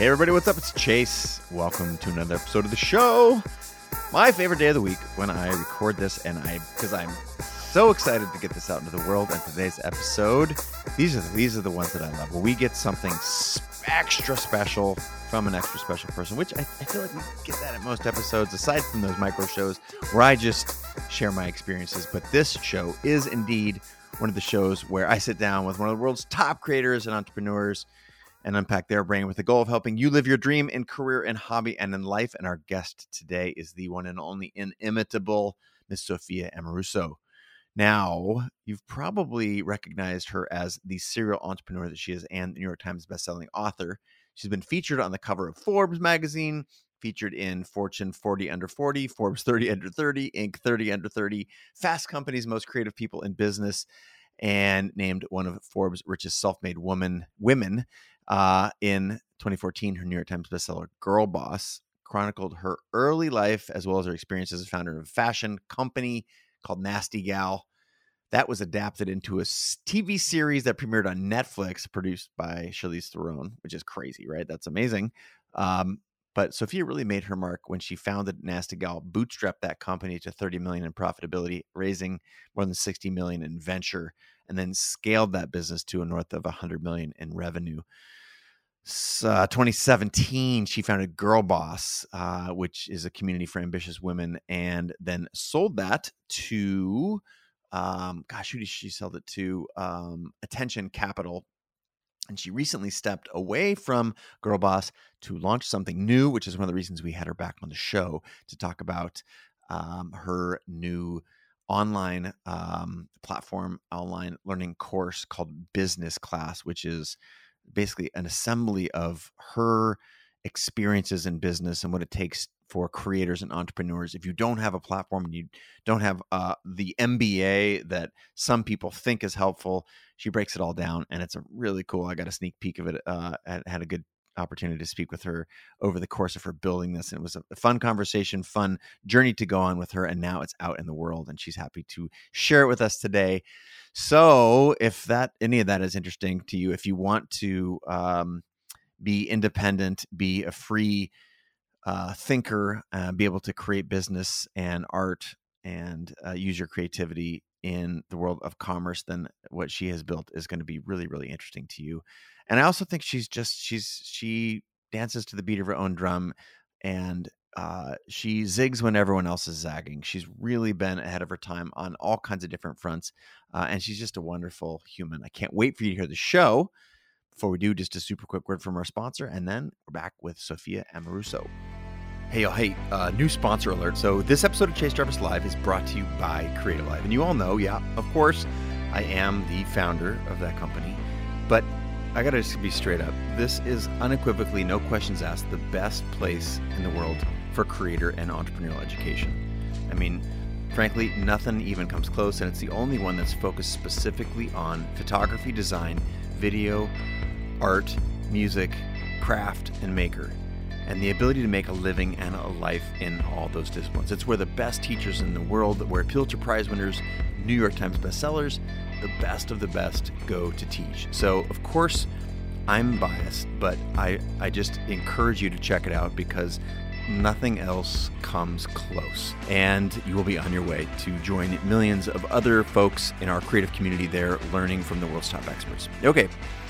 Hey everybody, what's up? It's Chase. Welcome to another episode of the show. My favorite day of the week when I record this, and because I'm so excited to get this out into the world. And today's episode, these are the ones that I love, where we get something extra special from an extra special person, which I feel like we get that at most episodes, aside from those micro shows where I just share my experiences. But this show is indeed one of the shows where I sit down with one of the world's top creators and entrepreneurs and unpack their brain with the goal of helping you live your dream in career and hobby and in life. And our guest today is the one and only inimitable Miss Sophia Amoruso. Now, you've probably recognized her as the serial entrepreneur that she is and the New York Times bestselling author. She's been featured on the cover of Forbes magazine, featured in Fortune 40 Under 40, Forbes 30 Under 30, Inc. 30 Under 30, Fast Company's Most Creative People in Business, and named one of Forbes' richest self-made women in 2014. Her New York Times bestseller Girlboss chronicled her early life as well as her experience as a founder of a fashion company called Nasty Gal. That was adapted into a TV series that premiered on Netflix, produced by Charlize Theron, which is crazy, right? That's amazing. But Sophia really made her mark when she founded Nasty Gal, bootstrapped that company to $30 million in profitability, raising more than $60 million in venture, and then scaled that business to north of $100 million in revenue. So, 2017, she founded Girlboss, which is a community for ambitious women, and then sold that to, gosh, who did she sell it to? Attention Capital. And she recently stepped away from Girlboss to launch something new, which is one of the reasons we had her back on the show to talk about her new online platform, online learning course called Business Class, which is basically an assembly of her experiences in business and what it takes for creators and entrepreneurs. If you don't have a platform and you don't have the MBA that some people think is helpful, she breaks it all down, and it's a really cool. I got a sneak peek of it. I had a good opportunity to speak with her over the course of her building this, and it was a fun conversation, fun journey to go on with her, and now it's out in the world, and she's happy to share it with us today. So if that any of that is interesting to you, if you want to be independent, be a free thinker, be able to create business and art and use your creativity in the world of commerce, then what she has built is going to be really, really interesting to you. And I also think she dances to the beat of her own drum, and she zigs when everyone else is zagging. She's really been ahead of her time on all kinds of different fronts, and she's just a wonderful human. I can't wait for you to hear the show. Before we do, just a super quick word from our sponsor, and then we're back with Sophia Amoruso. Hey, y'all. Hey, new sponsor alert. So this episode of Chase Jarvis Live is brought to you by CreativeLive. And you all know, yeah, of course, I am the founder of that company. But I got to just be straight up. This is unequivocally, no questions asked, the best place in the world for creator and entrepreneurial education. I mean, frankly, nothing even comes close, and it's the only one that's focused specifically on photography, design, video, art, music, craft, and maker, and the ability to make a living and a life in all those disciplines. It's where the best teachers in the world, where Pulitzer Prize winners, New York Times bestsellers, the best of the best go to teach. So, of course, I'm biased, but I just encourage you to check it out because nothing else comes close. And you will be on your way to join millions of other folks in our creative community there learning from the world's top experts. Okay,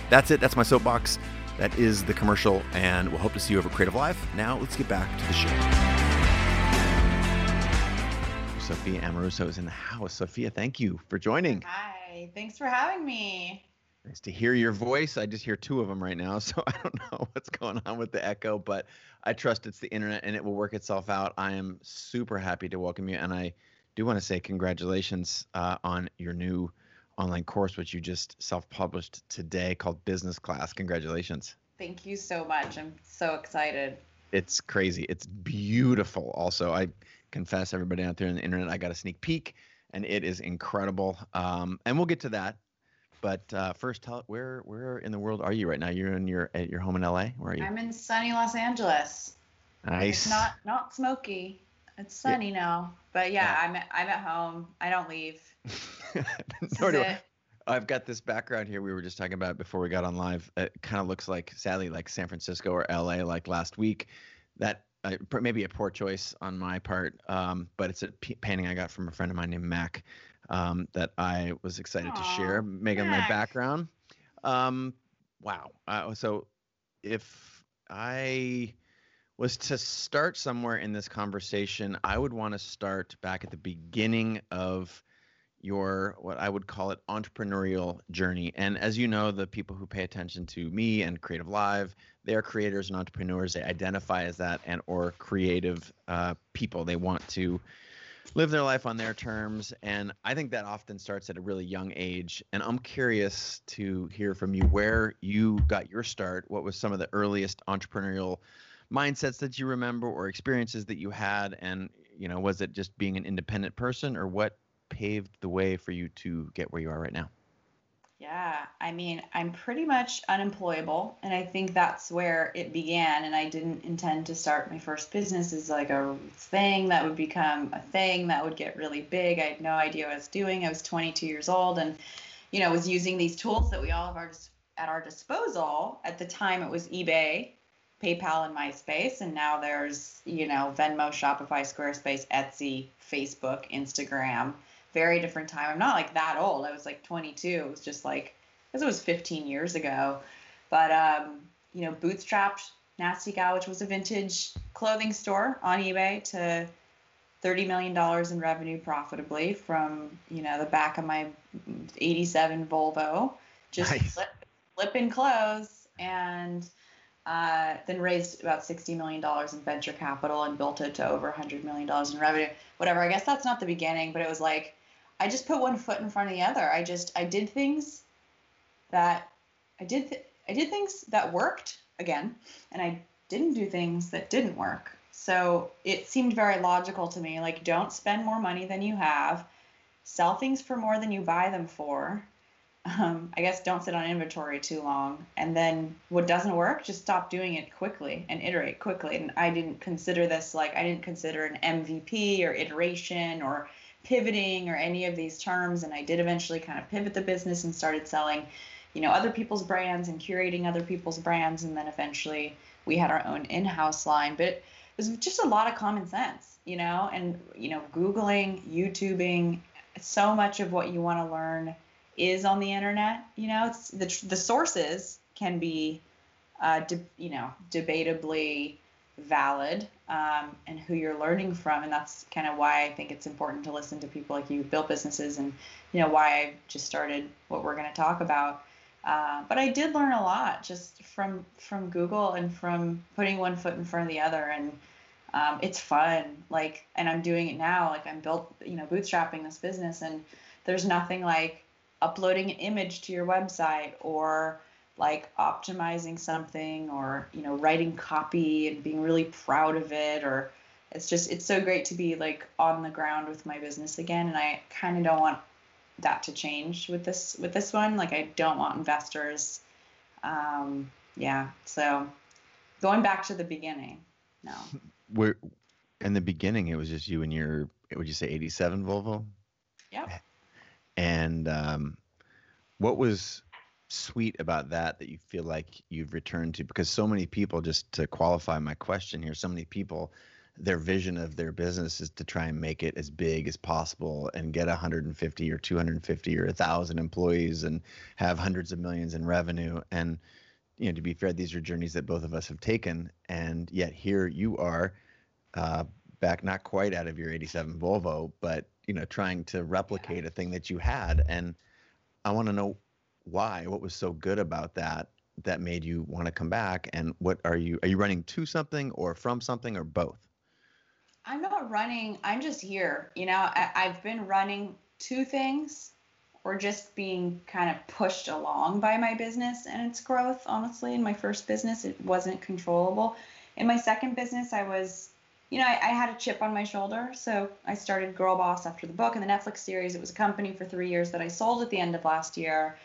that's it. That's my soapbox. That is the commercial, and we'll hope to see you over Creative Live. Now, let's get back to the show. Sophia Amoruso is in the house. Sophia, thank you for joining. Hi, thanks for having me. Nice to hear your voice. I just hear two of them right now, so I don't know what's going on with the echo, but I trust it's the internet and it will work itself out. I am super happy to welcome you, and I do want to say congratulations on your new online course, which you just self-published today, called Business Class. Congratulations. Thank you so much. I'm so excited. It's crazy. It's beautiful. Also, I confess, everybody out there on the internet, I got a sneak peek, and it is incredible. And we'll get to that. But first, tell where in the world are you right now? You're at your home in LA. Where are you? I'm in sunny Los Angeles. Nice. It's not smoky. It's sunny now, but yeah. I'm at home. I don't leave. Nor do I. I've got this background here we were just talking about before we got on live. It kind of looks like, sadly, like San Francisco or LA like last week. That maybe a poor choice on my part, but it's a painting I got from a friend of mine named Mac that I was excited to share, making my background. Wow. So if I was to start somewhere in this conversation, I would want to start back at the beginning of your, what I would call it, entrepreneurial journey. And as you know, the people who pay attention to me and Creative Live, they're creators and entrepreneurs. They identify as that and or creative people. They want to live their life on their terms. And I think that often starts at a really young age. And I'm curious to hear from you where you got your start. What was some of the earliest entrepreneurial mindsets that you remember or experiences that you had? And, you know, was it just being an independent person, or what paved the way for you to get where you are right now? Yeah, I mean, I'm pretty much unemployable, and I think that's where it began. And I didn't intend to start my first business as like a thing that would become a thing that would get really big. I had no idea what I was doing. I was 22 years old, and you know, was using these tools that we all have at our disposal. At the time, it was eBay, PayPal, and MySpace, and now there's, you know, Venmo, Shopify, Squarespace, Etsy, Facebook, Instagram. Very different time. I'm not like that old. I was like 22. It was just like, because it was 15 years ago. But, you know, bootstrapped Nasty Gal, which was a vintage clothing store on eBay, to $30 million in revenue profitably from, you know, the back of my 87 Volvo, just nice. Flipping clothes, and then raised about $60 million in venture capital and built it to over $100 million in revenue, whatever. I guess that's not the beginning, but it was like, I just put one foot in front of the other. I did things that worked again, and I didn't do things that didn't work. So it seemed very logical to me, like, don't spend more money than you have, sell things for more than you buy them for. I guess don't sit on inventory too long, and then what doesn't work, just stop doing it quickly and iterate quickly. And I didn't consider this, like, I didn't consider an MVP or iteration or pivoting or any of these terms. And I did eventually kind of pivot the business and started selling, you know, other people's brands and curating other people's brands. And then eventually we had our own in-house line, but it was just a lot of common sense, you know, and, you know, Googling, YouTubing, so much of what you want to learn is on the internet. You know, it's the sources can be, you know, debatably valid, and who you're learning from. And that's kind of why I think it's important to listen to people like you who built businesses, and, you know, why I just started what we're going to talk about. But I did learn a lot just from Google and from putting one foot in front of the other. And it's fun. Like, and I'm doing it now. Like, I'm you know, bootstrapping this business, and there's nothing like uploading an image to your website or like optimizing something or, you know, writing copy and being really proud of it. Or it's just, it's so great to be like on the ground with my business again. And I kind of don't want that to change with this one. Like, I don't want investors. Yeah. So going back to the beginning. No. Where in the beginning, it was just you and your, would you say 87 Volvo? Yeah. And what was sweet about that you feel like you've returned to? Because so many people, just to qualify my question here, so many people, their vision of their business is to try and make it as big as possible and get 150 or 250 or 1,000 employees and have hundreds of millions in revenue. And, you know, to be fair, these are journeys that both of us have taken. And yet here you are back, not quite out of your 87 Volvo, but, you know, trying to replicate a thing that you had. And I want to know why, what was so good about that that made you want to come back? And what are you running to something or from something or both? I'm not running. I'm just here. You know, I've been running two things or just being kind of pushed along by my business and its growth. Honestly, in my first business, it wasn't controllable. In my second business, I was, you know, I had a chip on my shoulder, so I started Girlboss after the book and the Netflix series. It was a company for 3 years that I sold at the end of last year.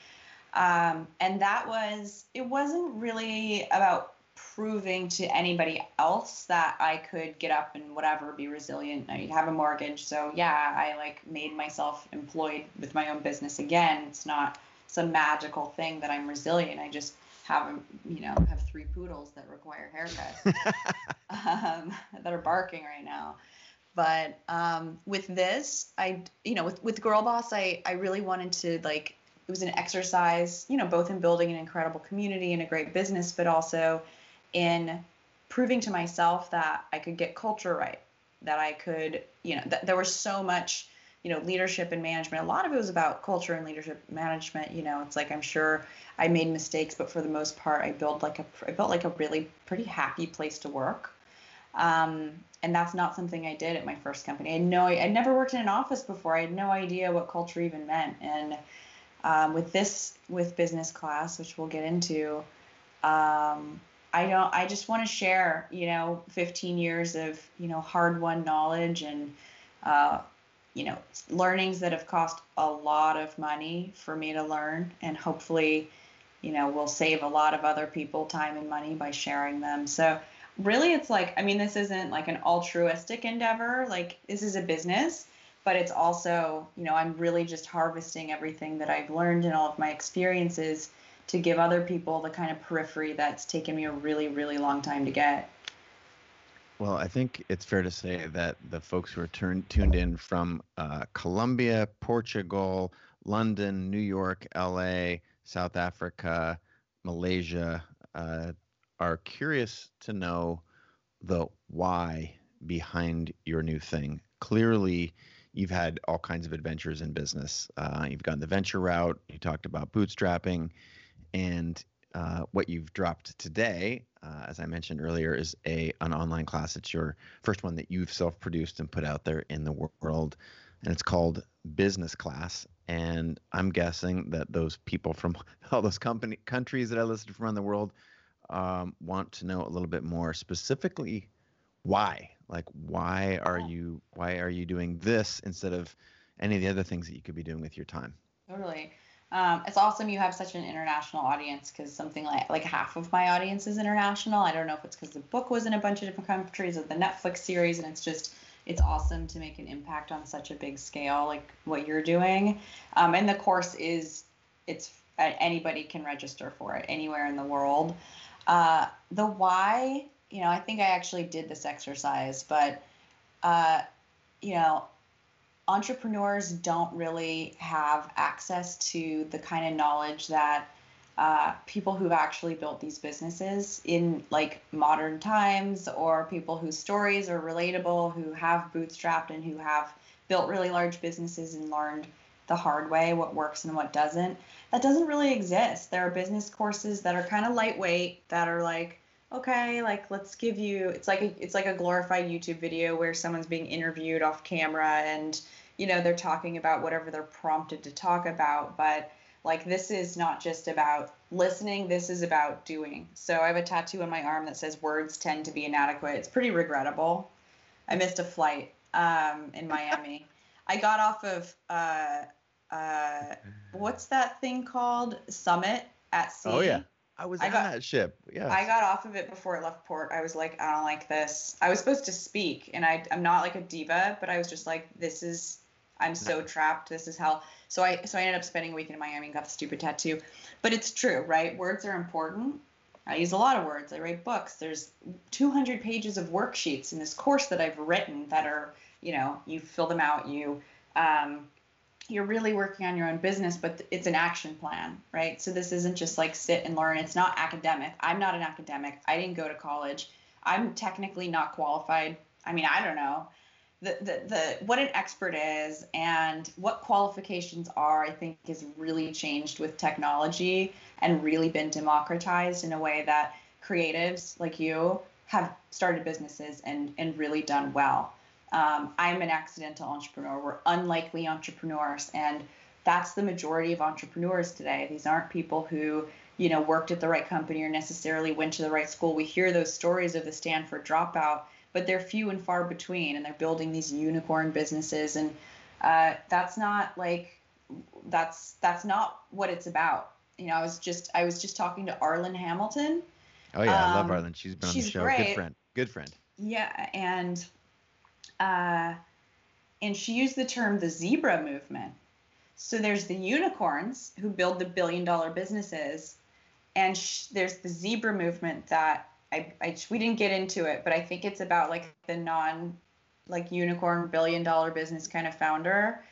And that was, it wasn't really about proving to anybody else that I could get up and whatever, be resilient. I have a mortgage. So yeah, I like made myself employed with my own business again. It's not some magical thing that I'm resilient. I just have three poodles that require haircuts that are barking right now. But with this, with Girlboss, I really wanted to, like, it was an exercise, both in building an incredible community and a great business, but also in proving to myself that I could get culture right, that I could, there was so much, leadership and management. A lot of it was about culture and leadership management. It's like, I'm sure I made mistakes, but for the most part, I built like a really pretty happy place to work. And that's not something I did at my first company. I'd never worked in an office before. I had no idea what culture even meant. And with Business Class, which we'll get into, I just want to share, 15 years of, hard-won knowledge and, learnings that have cost a lot of money for me to learn, and hopefully, we'll save a lot of other people time and money by sharing them. So really, it's like, this isn't like an altruistic endeavor, like this is a business, but it's also, I'm really just harvesting everything that I've learned and all of my experiences to give other people the kind of periphery that's taken me a really, really long time to get. Well, I think it's fair to say that the folks who are tuned in from Colombia, Portugal, London, New York, LA, South Africa, Malaysia, are curious to know the why behind your new thing. Clearly, you've had all kinds of adventures in business. You've gone the venture route. You talked about bootstrapping, and what you've dropped today, as I mentioned earlier, is an online class. It's your first one that you've self-produced and put out there in the world, and it's called Business Class. And I'm guessing that those people from all those countries that I listed from around the world want to know a little bit more specifically why. Like, why are you doing this instead of any of the other things that you could be doing with your time? Totally. It's awesome you have such an international audience, because something like half of my audience is international. I don't know if it's because the book was in a bunch of different countries or the Netflix series, and it's awesome to make an impact on such a big scale like what you're doing. And the course anybody can register for it anywhere in the world. The why. I think I actually did this exercise, but, entrepreneurs don't really have access to the kind of knowledge that people who've actually built these businesses in like modern times, or people whose stories are relatable, who have bootstrapped and who have built really large businesses and learned the hard way what works and what doesn't. That doesn't really exist. There are business courses that are kind of lightweight, that are like, okay, like let's give you, it's like a glorified YouTube video where someone's being interviewed off camera and, they're talking about whatever they're prompted to talk about. But like, this is not just about listening. This is about doing. So I have a tattoo on my arm that says words tend to be inadequate. It's pretty regrettable. I missed a flight in Miami. I got off of, what's that thing called? Summit at Sea. Oh yeah. I got on that ship. Yeah. I got off of it before it left port. I was like, I don't like this. I was supposed to speak, and I'm not like a diva, but I was just like, I'm so trapped. This is hell. So I ended up spending a week in Miami and got the stupid tattoo. But it's true, right? Words are important. I use a lot of words. I write books. There's 200 pages of worksheets in this course that I've written that are, you fill them out, you're really working on your own business, but it's an action plan, right? So this isn't just like sit and learn. It's not academic. I'm not an academic. I didn't go to college. I'm technically not qualified. I don't know what an expert is and what qualifications are. I think has really changed with technology and really been democratized in a way that creatives like you have started businesses and really done well. I'm an accidental entrepreneur. We're unlikely entrepreneurs. And that's the majority of entrepreneurs today. These aren't people who, worked at the right company or necessarily went to the right school. We hear those stories of the Stanford dropout, but they're few and far between, and they're building these unicorn businesses. And that's not what it's about. I was just talking to Arlen Hamilton. Oh yeah. I love Arlen. She's been on the show. Great. Good friend. Yeah. And she used the term the zebra movement. So there's the unicorns who build the billion-dollar businesses, and there's the zebra movement that we didn't get into it, but I think it's about like the unicorn billion-dollar business kind of founder.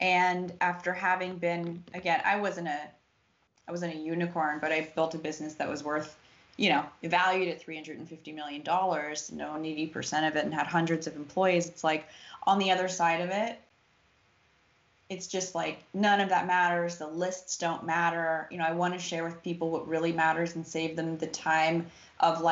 And after having been, again, I wasn't a unicorn, but I built a business that was worth, valued at $350 million, owned 80% of it and had hundreds of employees. It's like on the other side of it, it's just like none of that matters. The lists don't matter. I want to share with people what really matters and save them the time of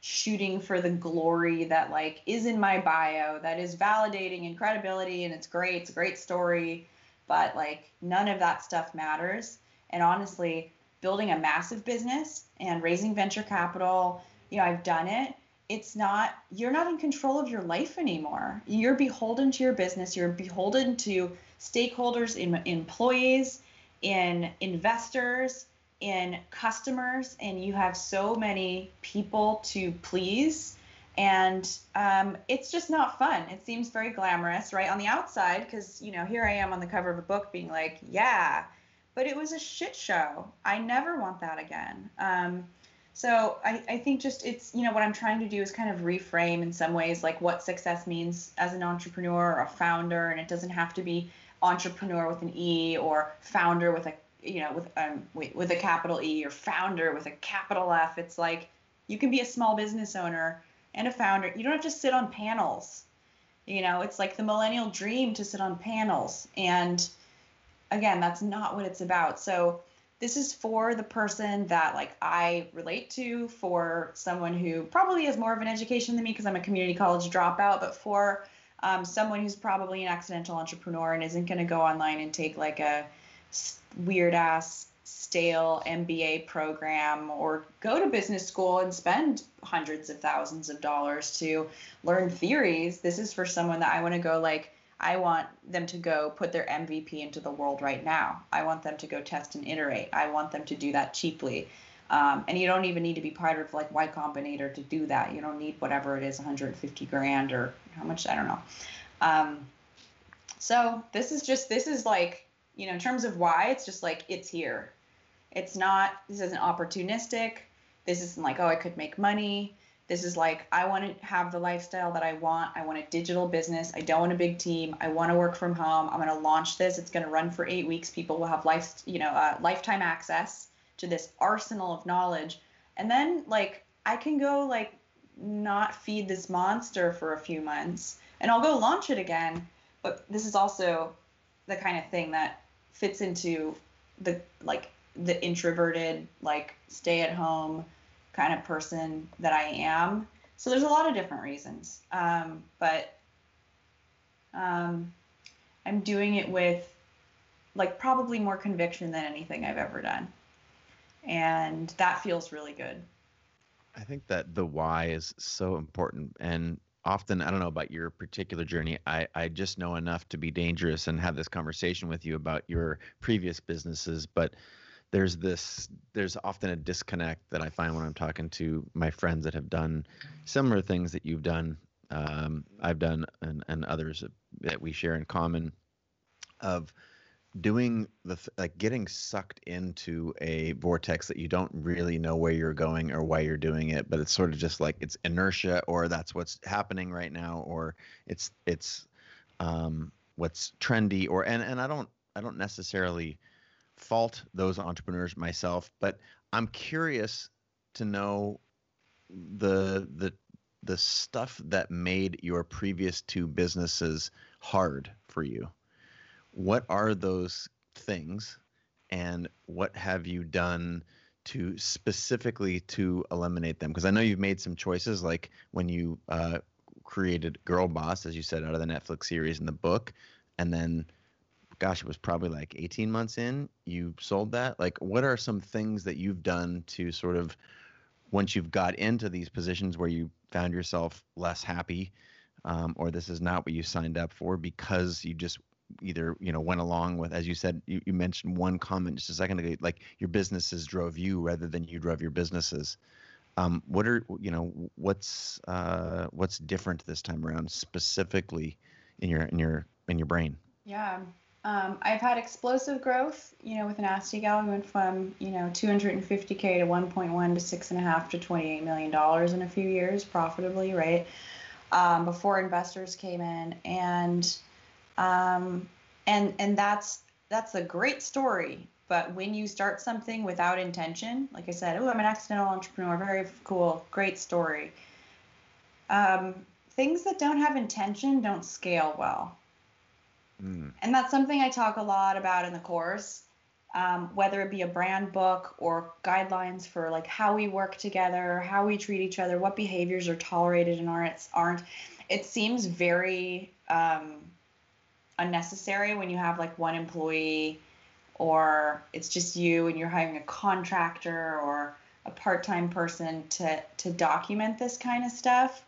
shooting for the glory that is in my bio, that is validating and credibility, and it's great. It's a great story, but none of that stuff matters. And honestly, building a massive business and raising venture capital, I've done it. You're not in control of your life anymore. You're beholden to your business. You're beholden to stakeholders, in employees, in investors, in customers, and you have so many people to please. And it's just not fun. It seems very glamorous, right? On the outside, because, here I am on the cover of a book being like, yeah, but it was a shit show. I never want that again. So I think just it's, what I'm trying to do is kind of reframe in some ways, what success means as an entrepreneur or a founder. And it doesn't have to be entrepreneur with an E or founder with a, with a capital E or founder with a capital F. It's like, you can be a small business owner and a founder. You don't have to sit on panels. It's like the millennial dream to sit on panels. And again, that's not what it's about. So this is for the person that I relate to, for someone who probably has more of an education than me because I'm a community college dropout, but for someone who's probably an accidental entrepreneur and isn't going to go online and take a weird ass stale MBA program or go to business school and spend hundreds of thousands of dollars to learn theories. This is for someone that I want to go I want them to go put their MVP into the world right now. I want them to go test and iterate. I want them to do that cheaply. And you don't even need to be part of Y Combinator to do that. You don't need whatever it is, 150 grand or how much, I don't know. So this is in terms of why, it's just it's here. It's not, this isn't opportunistic. This isn't oh, I could make money. This is I want to have the lifestyle that I want. I want a digital business. I don't want a big team. I want to work from home. I'm going to launch this. It's going to run for 8 weeks. People will have lifetime access to this arsenal of knowledge. And then I can go not feed this monster for a few months and I'll go launch it again. But this is also the kind of thing that fits into the the introverted stay at home kind of person that I am. So there's a lot of different reasons, but I'm doing it with probably more conviction than anything I've ever done, and that feels really good. I think that the why is so important, and often, I don't know about your particular journey, I just know enough to be dangerous and have this conversation with you about your previous businesses, but there's often a disconnect that I find when I'm talking to my friends that have done similar things that you've done, I've done, and others that we share in common, of doing getting sucked into a vortex that you don't really know where you're going or why you're doing it, but it's sort of just it's inertia, or that's what's happening right now, or it's what's trendy, or and I don't necessarily fault those entrepreneurs myself, but I'm curious to know the stuff that made your previous two businesses hard for you. What are those things, and what have you done to specifically to eliminate them? Because I know you've made some choices, like when you created Girlboss, as you said, out of the Netflix series and the book, and then gosh, it was probably 18 months in, you sold that. What are some things that you've done to sort of, once you've got into these positions where you found yourself less happy, or this is not what you signed up for, because you just either, went along with, as you said, you mentioned one comment just a second ago, your businesses drove you rather than you drove your businesses. What are, what's different this time around specifically in your brain? Yeah. I've had explosive growth, with Nasty Gal. We went from, $250K to 1.1 to 6.5 to $28 million in a few years profitably, right? Before investors came in, and that's a great story. But when you start something without intention, like I said, oh, I'm an accidental entrepreneur, very cool, great story. Things that don't have intention don't scale well. Mm. And that's something I talk a lot about in the course, whether it be a brand book or guidelines for like how we work together, how we treat each other, what behaviors are tolerated and aren't. It seems very unnecessary when you have like one employee, or it's just you and you're hiring a contractor or a part-time person to document this kind of stuff.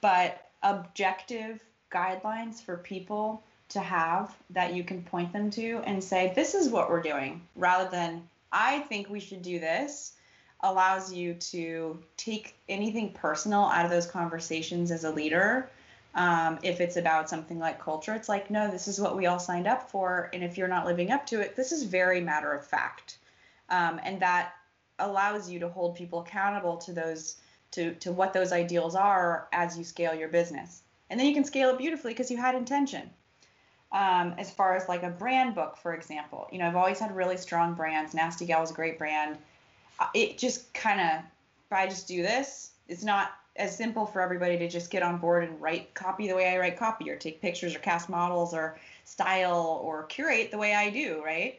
But objective guidelines for people to have that you can point them to and say, this is what we're doing, rather than I think we should do this, allows you to take anything personal out of those conversations as a leader. If it's about something like culture, it's like, no, this is what we all signed up for. And if you're not living up to it, this is very matter of fact. And that allows you to hold people accountable to those, to what those ideals are as you scale your business. And then you can scale it beautifully because you had intention. As far as like a brand book, for example, I've always had really strong brands. Nasty Gal is a great brand. It just kind of, if I just do this, it's not as simple for everybody to just get on board and write copy the way I write copy, or take pictures or cast models or style or curate the way I do, right?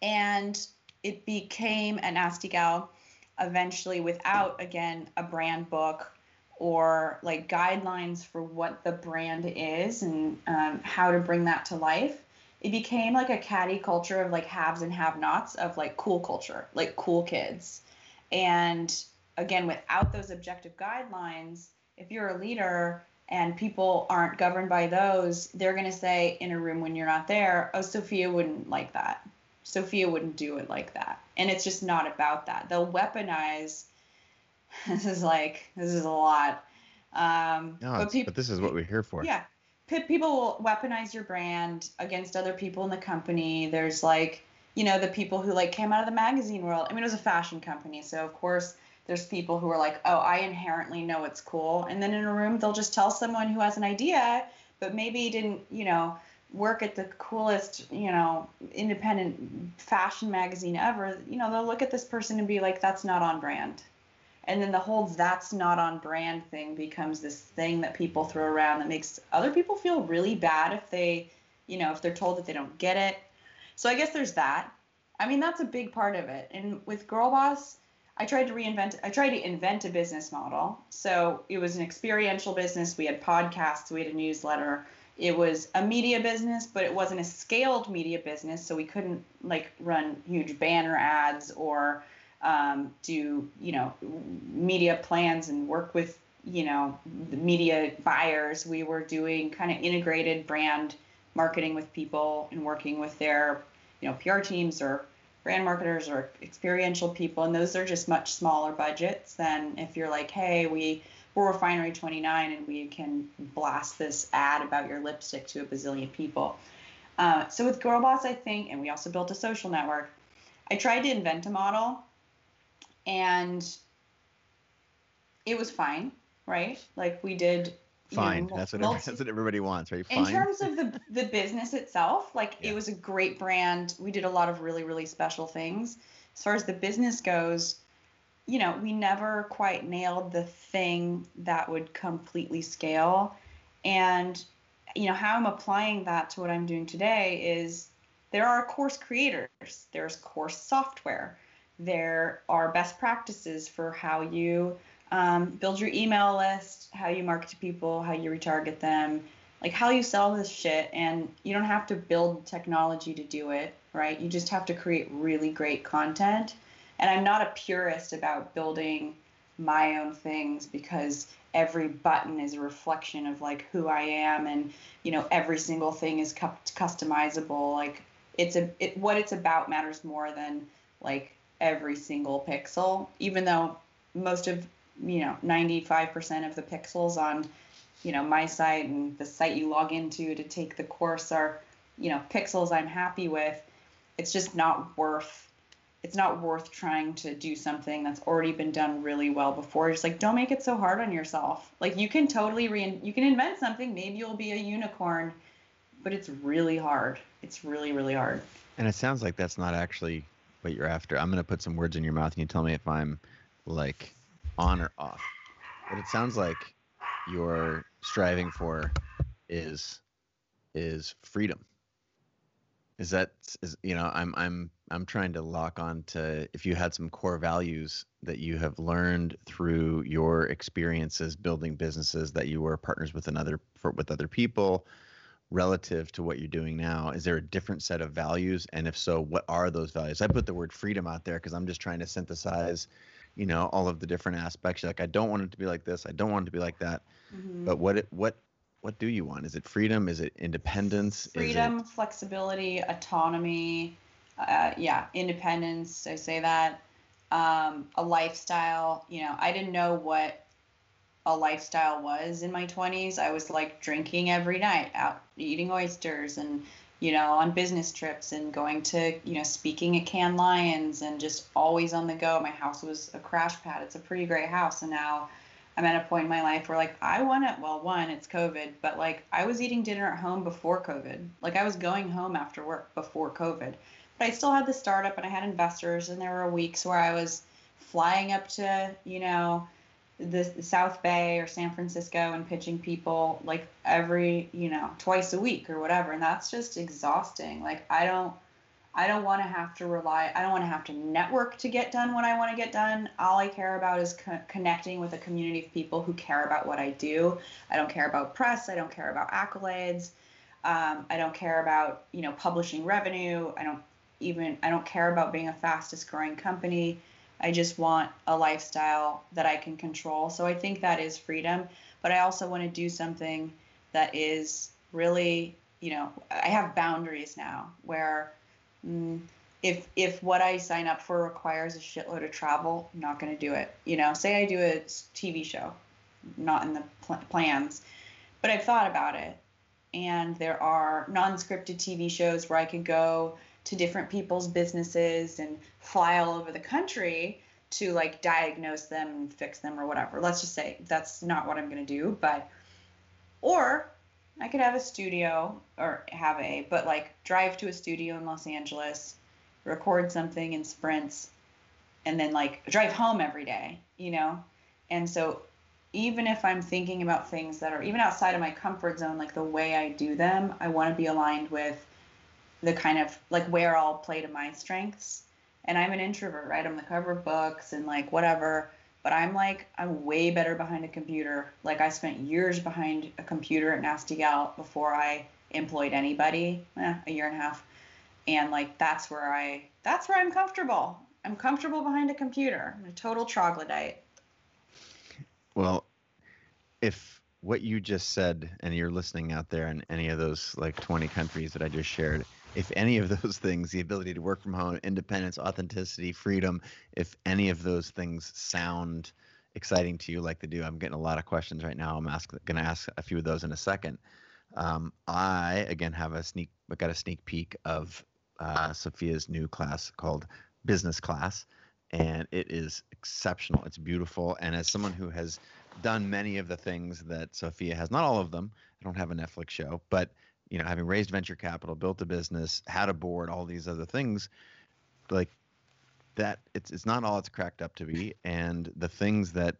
And it became a Nasty Gal eventually without, again, a brand book or like guidelines for what the brand is and how to bring that to life. It became like a catty culture of like haves and have-nots, of like cool culture, like cool kids. And again, without those objective guidelines, if you're a leader and people aren't governed by those, they're going to say in a room when you're not there, oh, Sophia wouldn't like that. Sophia wouldn't do it like that. And it's just not about that. They'll weaponize. This is a lot. No, but this is what we're here for. Yeah. People will weaponize your brand against other people in the company. There's like, the people who like came out of the magazine world. I mean, it was a fashion company. So of course, there's people who are like, oh, I inherently know it's cool. And then in a room, they'll just tell someone who has an idea, but maybe didn't, work at the coolest, independent fashion magazine ever. They'll look at this person and be like, that's not on brand. And then the whole that's not on brand thing becomes this thing that people throw around that makes other people feel really bad if they, if they're told that they don't get it. So I guess there's that. I mean, that's a big part of it. And with Girlboss, I tried to invent a business model. So it was an experiential business. We had podcasts, we had a newsletter. It was a media business, but it wasn't a scaled media business. So we couldn't like run huge banner ads or do, media plans and work with, the media buyers. We were doing kind of integrated brand marketing with people and working with their, PR teams or brand marketers or experiential people, and those are just much smaller budgets than if you're like, hey, we're Refinery 29 and we can blast this ad about your lipstick to a bazillion people. So with Girlboss, I think, and we also built a social network, I tried to invent a model and it was fine, right? Like we did fine. That's what everybody wants, right? Fine. In terms of the business itself, like yeah. It was a great brand. We did a lot of really, really special things. As far as the business goes, we never quite nailed the thing that would completely scale. And, how I'm applying that to what I'm doing today is there are course creators. There's course software. There are best practices for how you build your email list, how you market to people, how you retarget them, like how you sell this shit. And you don't have to build technology to do it, right? You just have to create really great content. And I'm not a purist about building my own things because every button is a reflection of like who I am, and every single thing is customizable. Like what it's about matters more than like every single pixel, even though most of 95% of the pixels on you know, my site and the site you log into to take the course are, you know, pixels I'm happy with. It's just not worth, it's not worth trying to do something that's already been done really well before. Just like, don't make it so hard on yourself. Like you can totally you can invent something. Maybe you'll be a unicorn, but it's really hard. It's really, really hard. And it sounds like that's not actually what you're after. I'm going to put some words in your mouth and you tell me if I'm like on or off. What it sounds like you're striving for is freedom. Is that, is, you know, I'm trying to lock on to, if you had some core values that you have learned through your experiences building businesses that you were partners with with other people relative to what you're doing now, is there a different set of values? And if so, what are those values? I put the word freedom out there because I'm just trying to synthesize, you know, all of the different aspects. You're like, I don't want it to be like this. I don't want it to be like that. Mm-hmm. But what do you want? Is it freedom? Is it independence? Freedom, flexibility, autonomy. Independence. I say that. A lifestyle. You know, I didn't know what a lifestyle was in my 20s. I was like drinking every night, out eating oysters and, you know, on business trips and going to, you know, speaking at Cannes Lions and just always on the go. My house was a crash pad. It's a pretty great house. And now I'm at a point in my life where, like, I want it. Well, one, it's COVID, but like I was eating dinner at home before COVID. Like I was going home after work before COVID, but I still had the startup and I had investors, and there were weeks where I was flying up to, you know, the South Bay or San Francisco and pitching people like every, you know, twice a week or whatever. And that's just exhausting. Like I don't want to have to rely, I don't want to have to network to get done what I want to get done. All I care about is connecting with a community of people who care about what I do. I don't care about press. I don't care about accolades. I don't care about, you know, publishing revenue. I don't care about being a fastest growing company. I just want a lifestyle that I can control. So I think that is freedom, but I also want to do something that is really, you know, I have boundaries now where if what I sign up for requires a shitload of travel, I'm not going to do it. You know, say I do a TV show, not in the plans, but I've thought about it. And there are non-scripted TV shows where I could go to different people's businesses and fly all over the country to like diagnose them and fix them or whatever. Let's just say that's not what I'm going to do, or I could have a studio but like drive to a studio in Los Angeles, record something in sprints, and then like drive home every day, you know? And so even if I'm thinking about things that are even outside of my comfort zone, like the way I do them, I want to be aligned with the kind of like where I'll play to my strengths. And I'm an introvert, right? I'm the cover of books and like whatever. But I'm way better behind a computer. Like I spent years behind a computer at Nasty Gal before I employed anybody, a year and a half. And like, that's where I'm comfortable. I'm comfortable behind a computer. I'm a total troglodyte. Well, if what you just said, and you're listening out there in any of those like 20 countries that I just shared, if any of those things, the ability to work from home, independence, authenticity, freedom, if any of those things sound exciting to you like they do, I'm getting a lot of questions right now. I'm going to ask a few of those in a second. I, again, got a sneak peek of Sophia's new class called Business Class, and it is exceptional. It's beautiful. And as someone who has done many of the things that Sophia has, not all of them, I don't have a Netflix show, but you know, having raised venture capital, built a business, had a board, all these other things, like that, it's not all it's cracked up to be. And the things that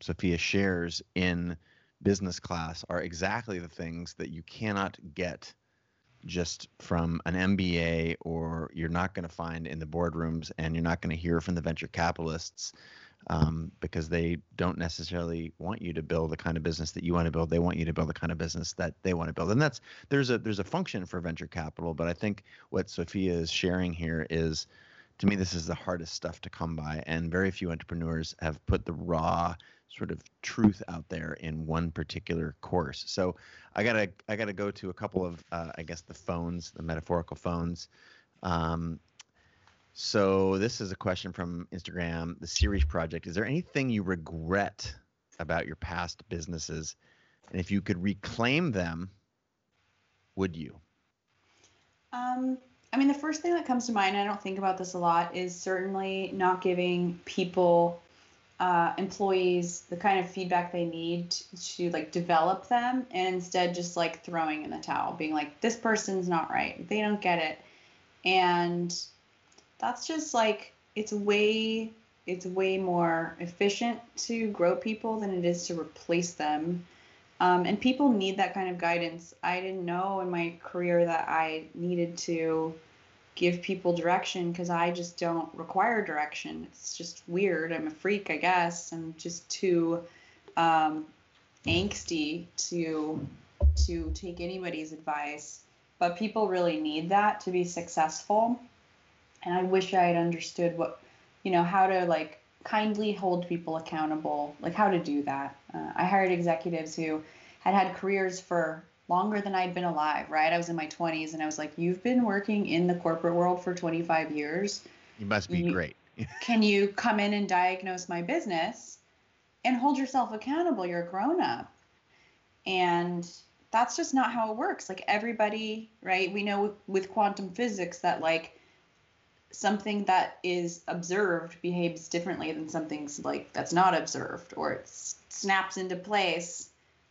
Sophia shares in Business Class are exactly the things that you cannot get just from an MBA, or you're not going to find in the boardrooms, and you're not going to hear from the venture capitalists because they don't necessarily want you to build the kind of business that you want to build. They want you to build the kind of business that they want to build. And there's a function for venture capital, but I think what Sophia is sharing here is, to me, this is the hardest stuff to come by, and very few entrepreneurs have put the raw sort of truth out there in one particular course. So I gotta go to a couple of the metaphorical phones. So this is a question from Instagram, the series project. Is there anything you regret about your past businesses And if you could reclaim them, would you? I mean, the first thing that comes to mind, I don't think about this a lot, is certainly not giving people, employees, the kind of feedback they need to like develop them, and instead just like throwing in the towel, being like, this person's not right. They don't get it. And that's just like, it's way more efficient to grow people than it is to replace them. And people need that kind of guidance. I didn't know in my career that I needed to give people direction, because I just don't require direction. It's just weird. I'm a freak, I guess. I'm just too angsty to take anybody's advice. But people really need that to be successful. And I wish I had understood what, you know, how to like kindly hold people accountable, like how to do that. I hired executives who had careers for longer than I'd been alive, right? I was in my 20s and I was like, you've been working in the corporate world for 25 years. You must be great. Can you come in and diagnose my business and hold yourself accountable? You're a grown up. And that's just not how it works. Like everybody, right? We know with quantum physics that like something that is observed behaves differently than something's like that's not observed, or it snaps into place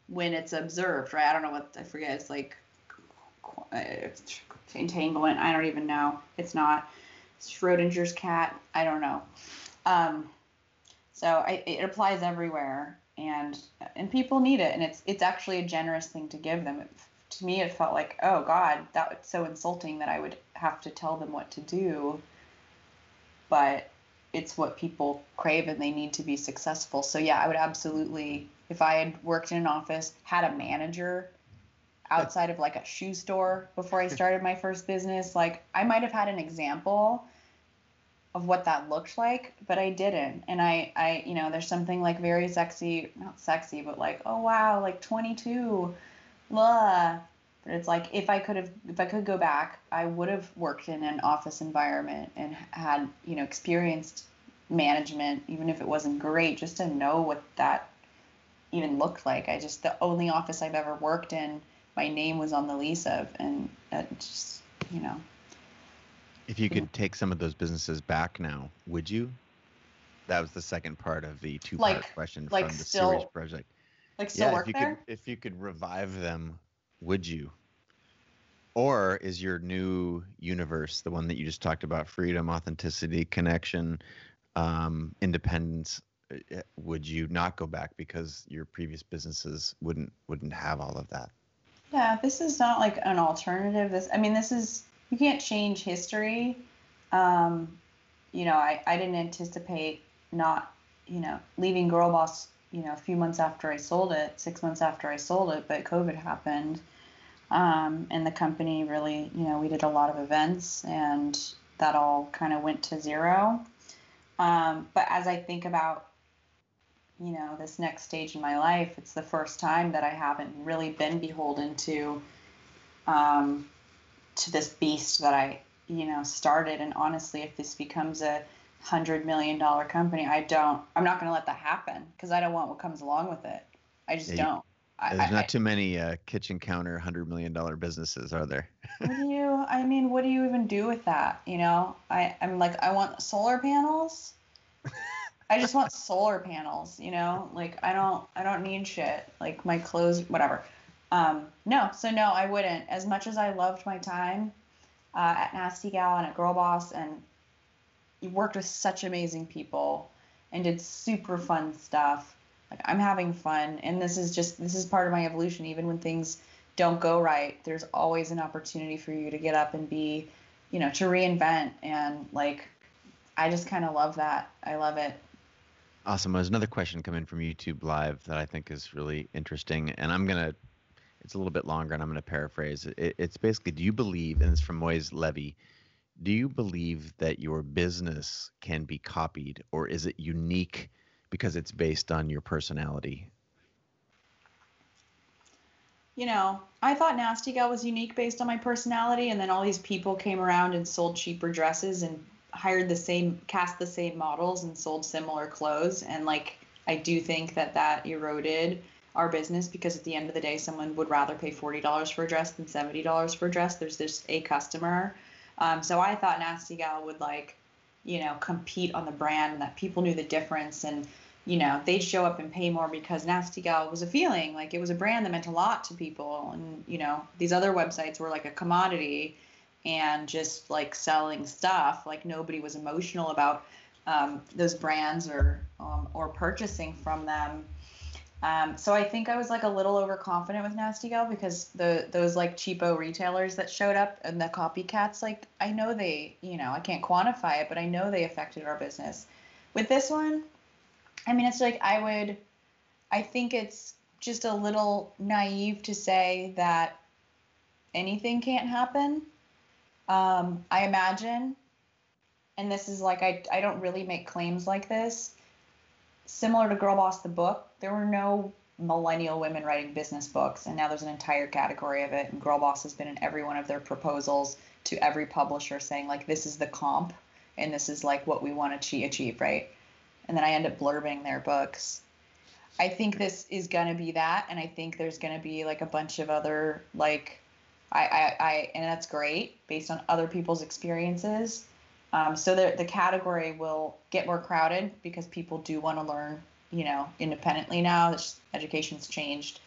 when it's observed, right? I don't know what, I forget. It's like entanglement. I don't even know. It's not Schrodinger's cat. I don't know. So it applies everywhere, and people need it. And it's actually a generous thing to give them. To me, it felt like, oh God, that's so insulting that I would have to tell them what to do. But it's what people crave and they need to be successful. So yeah, I would absolutely, if I had worked in an office, had a manager outside of like a shoe store before I started my first business, like I might have had an example of what that looked like, but I didn't. And I you know, there's something like very sexy, not sexy, but like, oh wow, like 22, blah. But it's like, if I could go back, I would have worked in an office environment and had, you know, experienced management, even if it wasn't great, just to know what that even looked like. The only office I've ever worked in, my name was on the lease of, and that just, you know. If you could take some of those businesses back now, would you? That was the second part of the two-part question from the series project. Like still work there? If you could revive them, would you? Or is your new universe, the one that you just talked about, freedom, authenticity, connection, independence, would you not go back because your previous businesses wouldn't have all of that? Yeah, this is not like an alternative. This is, you can't change history. You know, I didn't anticipate not, you know, leaving Girlboss, you know, a few months after I sold it, 6 months after I sold it, but COVID happened. And the company really, you know, we did a lot of events and that all kind of went to zero. But as I think about, you know, this next stage in my life, it's the first time that I haven't really been beholden to this beast that I, you know, started. And honestly, if this becomes a $100 million company, I'm not going to let that happen, because I don't want what comes along with it. I just don't. There's not too many kitchen counter $100 million businesses, are there? What do you even do with that? You know, I'm like, I want solar panels. I just want solar panels, you know, like I don't need shit, like my clothes, whatever. No, I wouldn't. As much as I loved my time at Nasty Gal and at Girlboss, and you worked with such amazing people and did super fun stuff. Like, I'm having fun. And this is part of my evolution. Even when things don't go right, there's always an opportunity for you to get up and be, you know, to reinvent. And like, I just kind of love that. I love it. Awesome. There's another question coming from YouTube Live that I think is really interesting. And it's a little bit longer and I'm going to paraphrase it. It's basically, do you believe, and it's from Moise Levy, do you believe that your business can be copied, or is it unique because it's based on your personality? You know, I thought Nasty Gal was unique based on my personality, and then all these people came around and sold cheaper dresses and hired the same, cast the same models and sold similar clothes. And like, I do think that eroded our business, because at the end of the day, someone would rather pay $40 for a dress than $70 for a dress. There's just a customer. So I thought Nasty Gal would, like, you know, compete on the brand, and that people knew the difference, and, you know, they'd show up and pay more because Nasty Gal was a feeling, like it was a brand that meant a lot to people. And, you know, these other websites were like a commodity and just like selling stuff. Like nobody was emotional about those brands or purchasing from them. So I think I was like a little overconfident with Nasty Gal, because those like cheapo retailers that showed up and the copycats, like I know they, you know, I can't quantify it, but I know they affected our business. With this one, I mean, it's like I think it's just a little naive to say that anything can't happen. I imagine, and this is like, I don't really make claims like this. Similar to Girlboss, the book, there were no millennial women writing business books, and now there's an entire category of it. And Girlboss has been in every one of their proposals to every publisher, saying like, this is the comp, and this is like what we want to achieve, right? And then I end up blurbing their books. I think this is going to be that, and I think there's going to be like a bunch of other like, and that's great based on other people's experiences. So the category will get more crowded because people do want to learn, you know, independently now. Education's changed.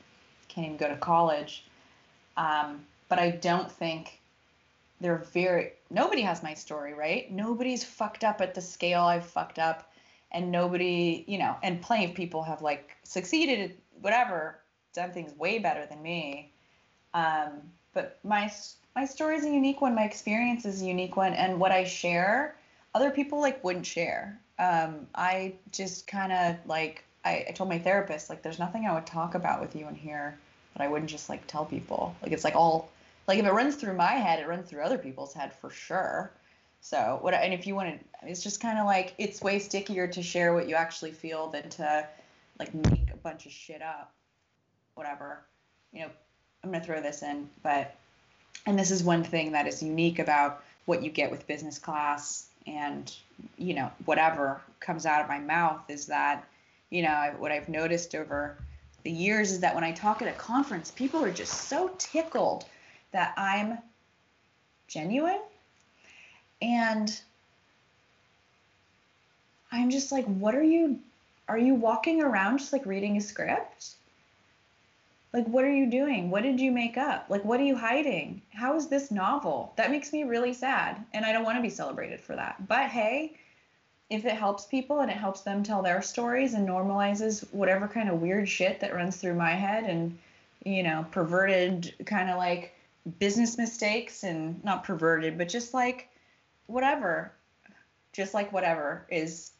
Can't even go to college. But I don't think nobody has my story, right? Nobody's fucked up at the scale I've fucked up, and nobody, you know, and plenty of people have like succeeded at whatever, done things way better than me. But my story is a unique one. My experience is a unique one. And what I share, other people like wouldn't share. I just kind of like, I told my therapist, like, there's nothing I would talk about with you in here that I wouldn't just like tell people. Like, it's like all, like if it runs through my head, it runs through other people's head for sure. So and if you want to, it's just kind of like, it's way stickier to share what you actually feel than to like make a bunch of shit up, whatever, you know, I'm going to throw this in, but. And this is one thing that is unique about what you get with Business Class, and, you know, whatever comes out of my mouth is that, you know, what I've noticed over the years is that when I talk at a conference, people are just so tickled that I'm genuine. And I'm just like, what are you walking around just like reading a script? Like, what are you doing? What did you make up? Like, what are you hiding? How is this novel? That makes me really sad. And I don't want to be celebrated for that. But hey, if it helps people and it helps them tell their stories and normalizes whatever kind of weird shit that runs through my head and, you know, perverted kind of like business mistakes, and not perverted, but just like whatever, is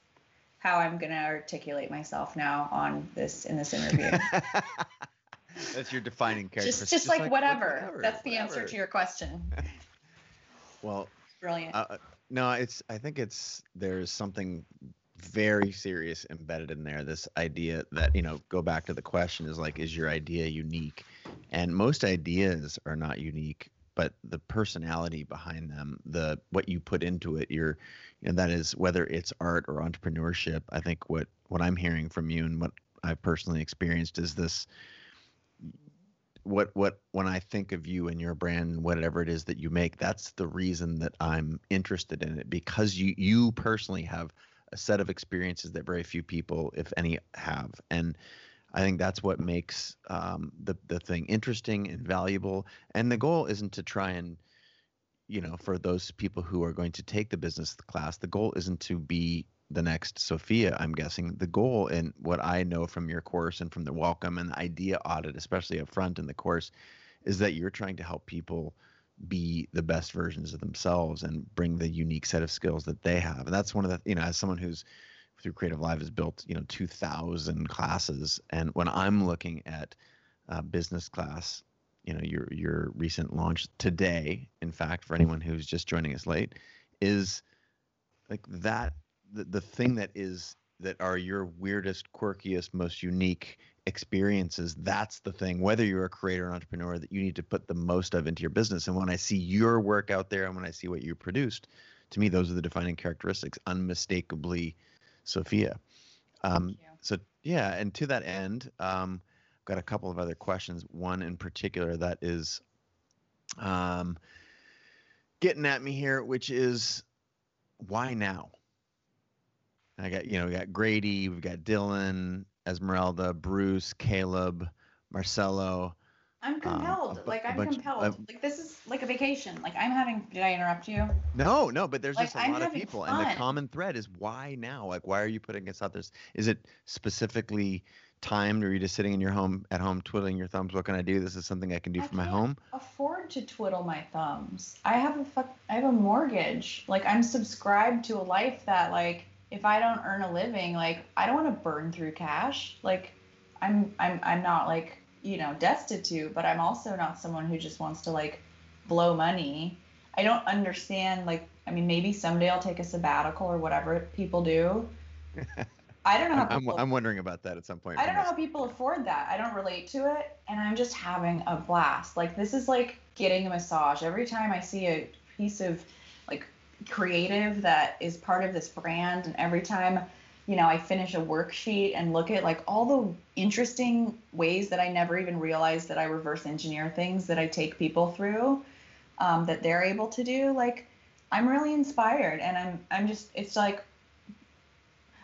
how I'm going to articulate myself now in this interview. That's your defining character. Just like whatever. That's the answer to your question. Well, brilliant. No, I think there's something very serious embedded in there. This idea that, you know, go back to the question is like, is your idea unique? And most ideas are not unique, but the personality behind them, what you put into it, that is, whether it's art or entrepreneurship. I think what I'm hearing from you and what I've personally experienced is this. When I think of you and your brand, whatever it is that you make, that's the reason that I'm interested in it, because you personally have a set of experiences that very few people, if any, have. And I think that's what makes the thing interesting and valuable. And the goal isn't to try and, you know, for those people who are going to take the business class, the goal isn't to be the next Sophia, I'm guessing. The goal, and what I know from your course and from the welcome and the idea audit, especially up front in the course, is that you're trying to help people be the best versions of themselves and bring the unique set of skills that they have. And that's one of the, you know, as someone who's through CreativeLive has built, you know, 2,000 classes. And when I'm looking at Business Class, you know, your recent launch today, in fact, for anyone who's just joining us late, is like that. The thing that are your weirdest, quirkiest, most unique experiences, that's the thing, whether you're a creator or entrepreneur, that you need to put the most of into your business. And when I see your work out there and when I see what you produced, to me, those are the defining characteristics, unmistakably Sophia. Thank you. So, yeah, and to that end, got a couple of other questions. One in particular that is getting at me here, which is why now? I got, you know, we got Grady, we've got Dylan, Esmeralda, Bruce, Caleb, Marcelo. I'm compelled. Like this is like a vacation. Like I'm having. Did I interrupt you? No. But there's like, just a lot of people, and the common thread is why now? Like, why are you putting us out there? Is it specifically timed, or are you just sitting in your home at home twiddling your thumbs? What can I do? This is something I can do for my home. I can't afford to twiddle my thumbs. I have a mortgage. Like I'm subscribed to a life that like if I don't earn a living, like I don't want to burn through cash. Like I'm not like, you know, destitute, but I'm also not someone who just wants to like blow money. I don't understand, like, I mean, maybe someday I'll take a sabbatical or whatever people do. I don't know how people, I'm wondering about that at some point. I don't know how people afford that. I don't relate to it. And I'm just having a blast. Like, this is like getting a massage. Every time I see a piece of like creative that is part of this brand, and every time, you know, I finish a worksheet and look at like all the interesting ways that I never even realized that I reverse engineer things that I take people through, that they're able to do. Like, I'm really inspired, and I'm just, it's like,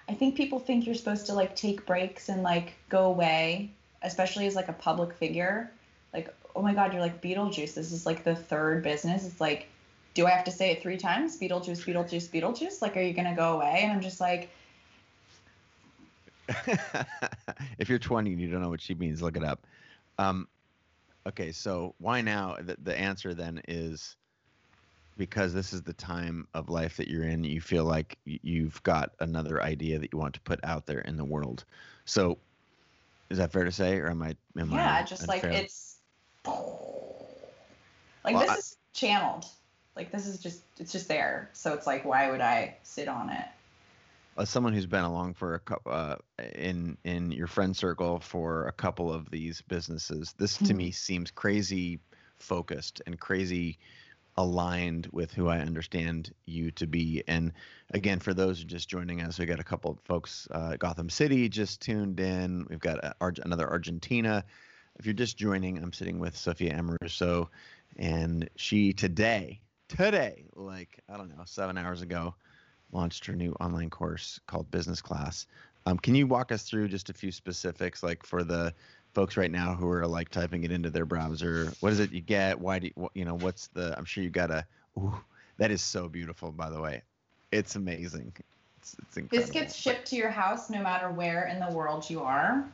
I think people think you're supposed to like take breaks and like go away, especially as like a public figure. Like, oh my God, you're like Beetlejuice. This is like the third business. It's like, do I have to say it 3 times? Beetlejuice, Beetlejuice, Beetlejuice. Like, are you going to go away? And I'm just like, if you're 20 and you don't know what she means, look it up. Okay, so why now? The answer then is because this is the time of life that you're in. You feel like you've got another idea that you want to put out there in the world. So is that fair to say, or am I? Yeah, just unfair? Like it's like, well, this is channeled. Like this is just, it's just there. So it's like, why would I sit on it? As someone who's been along for a couple in your friend circle for a couple of these businesses, this to me seems crazy focused and crazy aligned with who I understand you to be. And again, for those who are just joining us, we got a couple of folks, Gotham City just tuned in. We've got another Argentina. If you're just joining, I'm sitting with Sophia Amoruso, and she today, like, I don't know, 7 hours ago, launched her new online course called Business Class. Can you walk us through just a few specifics, like for the folks right now who are like typing it into their browser? What is it you get? Why do you, you know, what's the, I'm sure you got a, ooh, that is so beautiful, by the way. It's amazing. It's incredible. This gets shipped to your house no matter where in the world you are.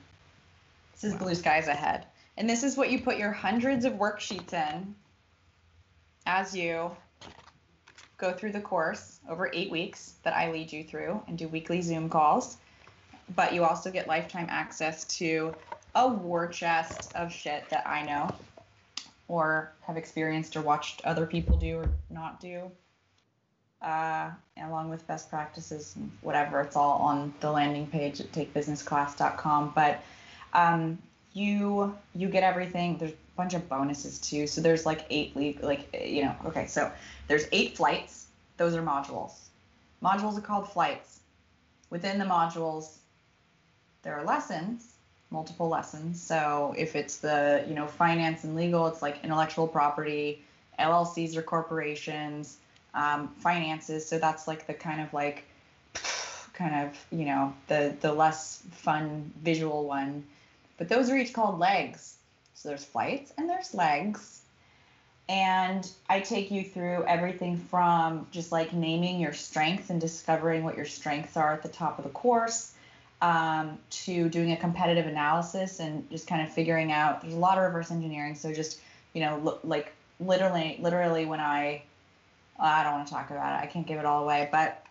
This is blue skies ahead. And this is what you put your hundreds of worksheets in as you go through the course over 8 weeks that I lead you through and do weekly Zoom calls. But you also get lifetime access to a war chest of shit that I know or have experienced or watched other people do or not do, along with best practices and whatever. It's all on the landing page at takebusinessclass.com. But you get everything. There's bunch of bonuses too. So there's like 8 week, like, you know, okay, so there's 8 flights. Those are modules. Modules are called flights. Within the modules, there are lessons, multiple lessons. So if it's the, you know, finance and legal, it's like intellectual property, LLCs or corporations, finances. So that's like the kind of, you know, the less fun visual one, but those are each called legs. So there's flights and there's legs. And I take you through everything from just like naming your strengths and discovering what your strengths are at the top of the course, to doing a competitive analysis and just kind of figuring out, there's a lot of reverse engineering. So just, you know, like literally when I don't want to talk about it. I can't give it all away, but,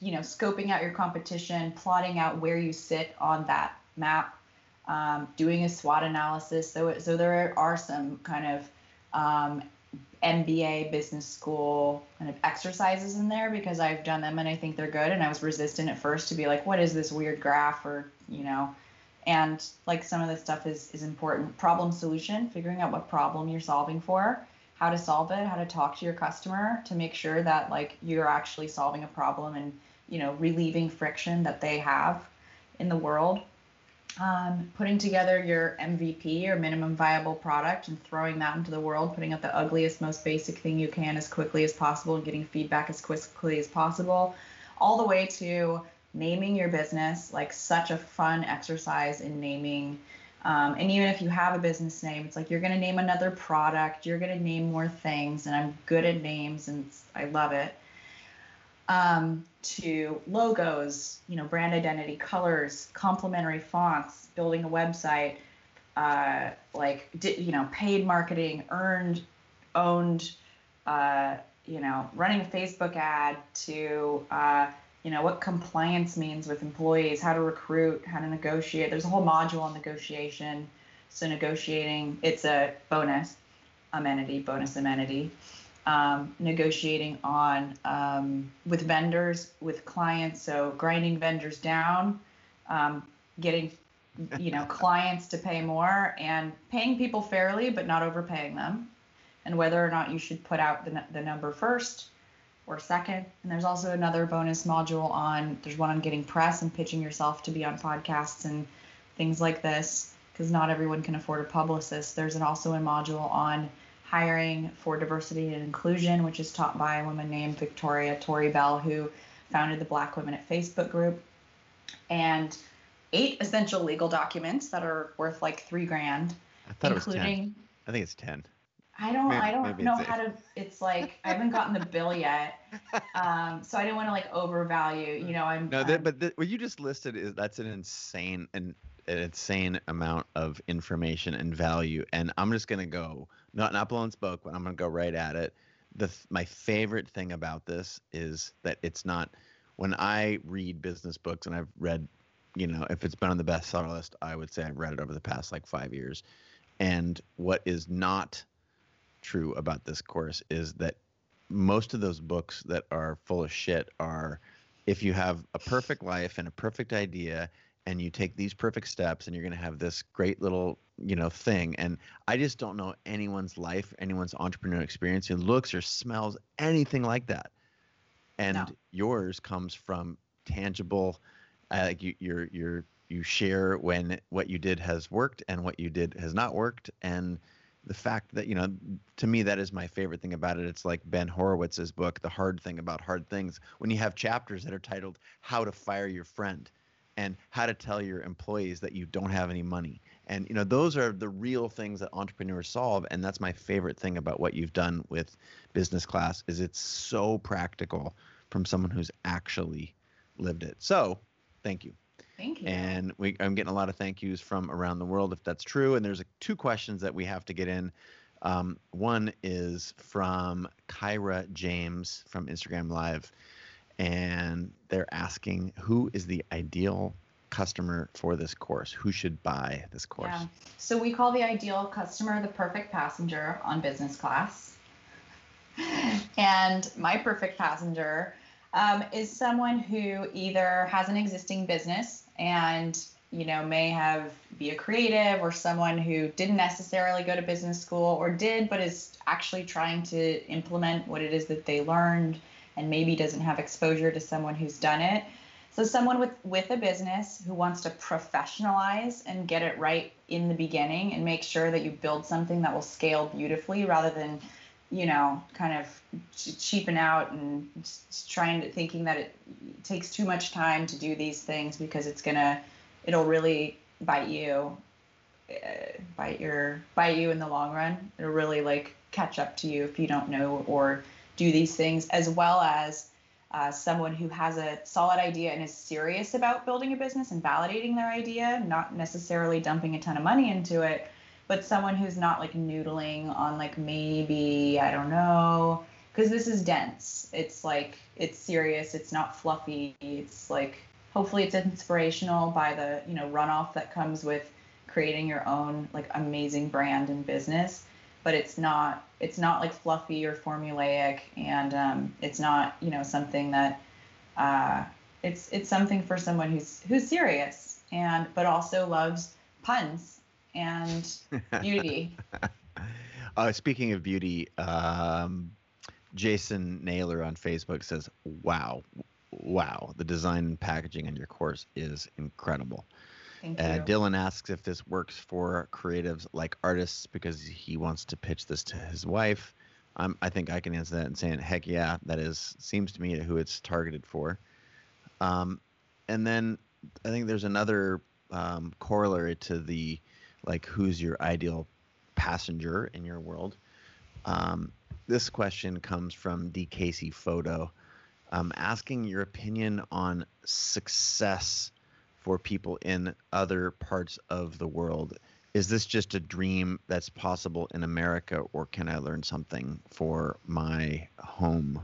you know, scoping out your competition, plotting out where you sit on that map, doing a SWOT analysis. So there are some kind of MBA business school kind of exercises in there because I've done them and I think they're good. And I was resistant at first to be like, what is this weird graph, or, you know, and like some of this stuff is important. Problem solution, figuring out what problem you're solving for, how to solve it, how to talk to your customer to make sure that like you're actually solving a problem and, you know, relieving friction that they have in the world. putting together your MVP or minimum viable product and throwing that into the world, putting out the ugliest, most basic thing you can as quickly as possible and getting feedback as quickly as possible, all the way to naming your business, like such a fun exercise in naming. And even if you have a business name, it's like you're going to name another product, you're going to name more things, and I'm good at names and I love it. To logos, you know, brand identity, colors, complementary fonts, building a website, paid marketing, earned, owned, running a Facebook ad to, what compliance means with employees, how to recruit, how to negotiate. There's a whole module on negotiation. So negotiating, it's a bonus amenity. Negotiating on with vendors, with clients, so grinding vendors down, getting clients to pay more, and paying people fairly but not overpaying them, and whether or not you should put out the number first or second. And there's also another bonus module on, there's one on getting press and pitching yourself to be on podcasts and things like this, because not everyone can afford a publicist. There's also a module on hiring for diversity and inclusion, which is taught by a woman named Victoria Torrey-Bell, who founded the Black Women at Facebook group, and 8 essential legal documents that are worth like $3,000. I thought it was 10. I think it's 10. I don't know how to. It's like I haven't gotten the bill yet, so I didn't want to like overvalue. What you just listed that's an insane amount of information and value, and I'm just gonna go not blow and spoke, but I'm gonna go right at it. My favorite thing about this is that it's not, when I read business books, and I've read, if it's been on the bestseller list, I would say I've read it over the past like 5 years. And what is not true about this course is that most of those books that are full of shit are, if you have a perfect life and a perfect idea, and you take these perfect steps and you're going to have this great little, thing. And I just don't know anyone's life, anyone's entrepreneurial experience who looks or smells anything like that. And yours comes from tangible, like you share when what you did has worked and what you did has not worked. And the fact that, to me, that is my favorite thing about it. It's like Ben Horowitz's book, The Hard Thing About Hard Things, when you have chapters that are titled How to Fire Your Friend, and how to tell your employees that you don't have any money. And, those are the real things that entrepreneurs solve. And that's my favorite thing about what you've done with Business Class, is it's so practical from someone who's actually lived it. So thank you. Thank you. And I'm getting a lot of thank yous from around the world, if that's true. And there's 2 questions that we have to get in. One is from Kyra James from Instagram Live. And they're asking, who is the ideal customer for this course? Who should buy this course? Yeah. So we call the ideal customer the perfect passenger on Business Class. And my perfect passenger is someone who either has an existing business and may be a creative, or someone who didn't necessarily go to business school or did but is actually trying to implement what it is that they learned, and maybe doesn't have exposure to someone who's done it. So someone with a business who wants to professionalize and get it right in the beginning and make sure that you build something that will scale beautifully, rather than, kind of cheaping out and thinking that it takes too much time to do these things, because it'll really bite you in the long run. It'll really like catch up to you if you don't know or do these things, as well as someone who has a solid idea and is serious about building a business and validating their idea, not necessarily dumping a ton of money into it, but someone who's not like noodling on like, maybe, I don't know, because this is dense. It's like, it's serious. It's not fluffy. It's like, hopefully it's inspirational by the, runoff that comes with creating your own like amazing brand and business. But it's not like fluffy or formulaic, and it's not, something that it's something for someone who's serious but also loves puns and beauty. Speaking of beauty, Jason Naylor on Facebook says, "Wow, the design and packaging in your course is incredible." Thank you. Dylan asks if this works for creatives like artists because he wants to pitch this to his wife. I think I can answer that and saying, heck yeah, that is seems to me who it's targeted for. And then I think there's another corollary to the like who's your ideal passenger in your world. This question comes from DKC Photo, asking your opinion on success for people in other parts of the world. Is this just a dream that's possible in America, or can I learn something for my home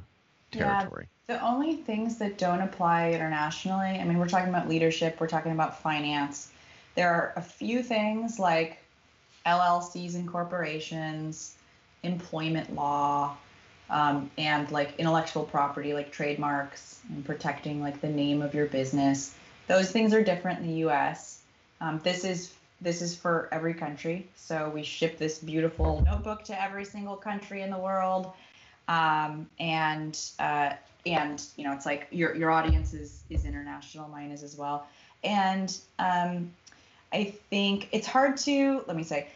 territory? Yeah, the only things that don't apply internationally, I mean, we're talking about leadership, we're talking about finance. There are a few things like LLCs and corporations, employment law, and like intellectual property, like trademarks and protecting like the name of your business. Those things are different in the U.S. This is for every country. So we ship this beautiful notebook to every single country in the world. And you know, it's like your audience is international, mine is as well. And I think it's hard to, let me say,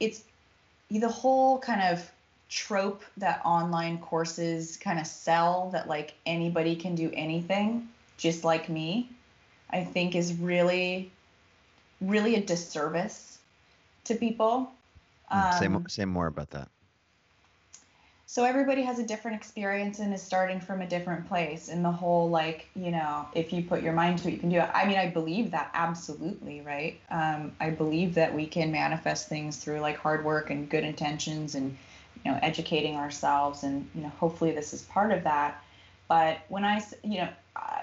it's the whole kind of trope that online courses kind of sell that like anybody can do anything just like me, I think is really a disservice to people. Say more about that. So everybody has a different experience and is starting from a different place. And the whole like, you know, if you put your mind to it, you can do it. I mean, I believe that absolutely, right? I believe that we can manifest things through like hard work and good intentions and, you know, educating ourselves. And, you know, hopefully this is part of that. But when I, you know,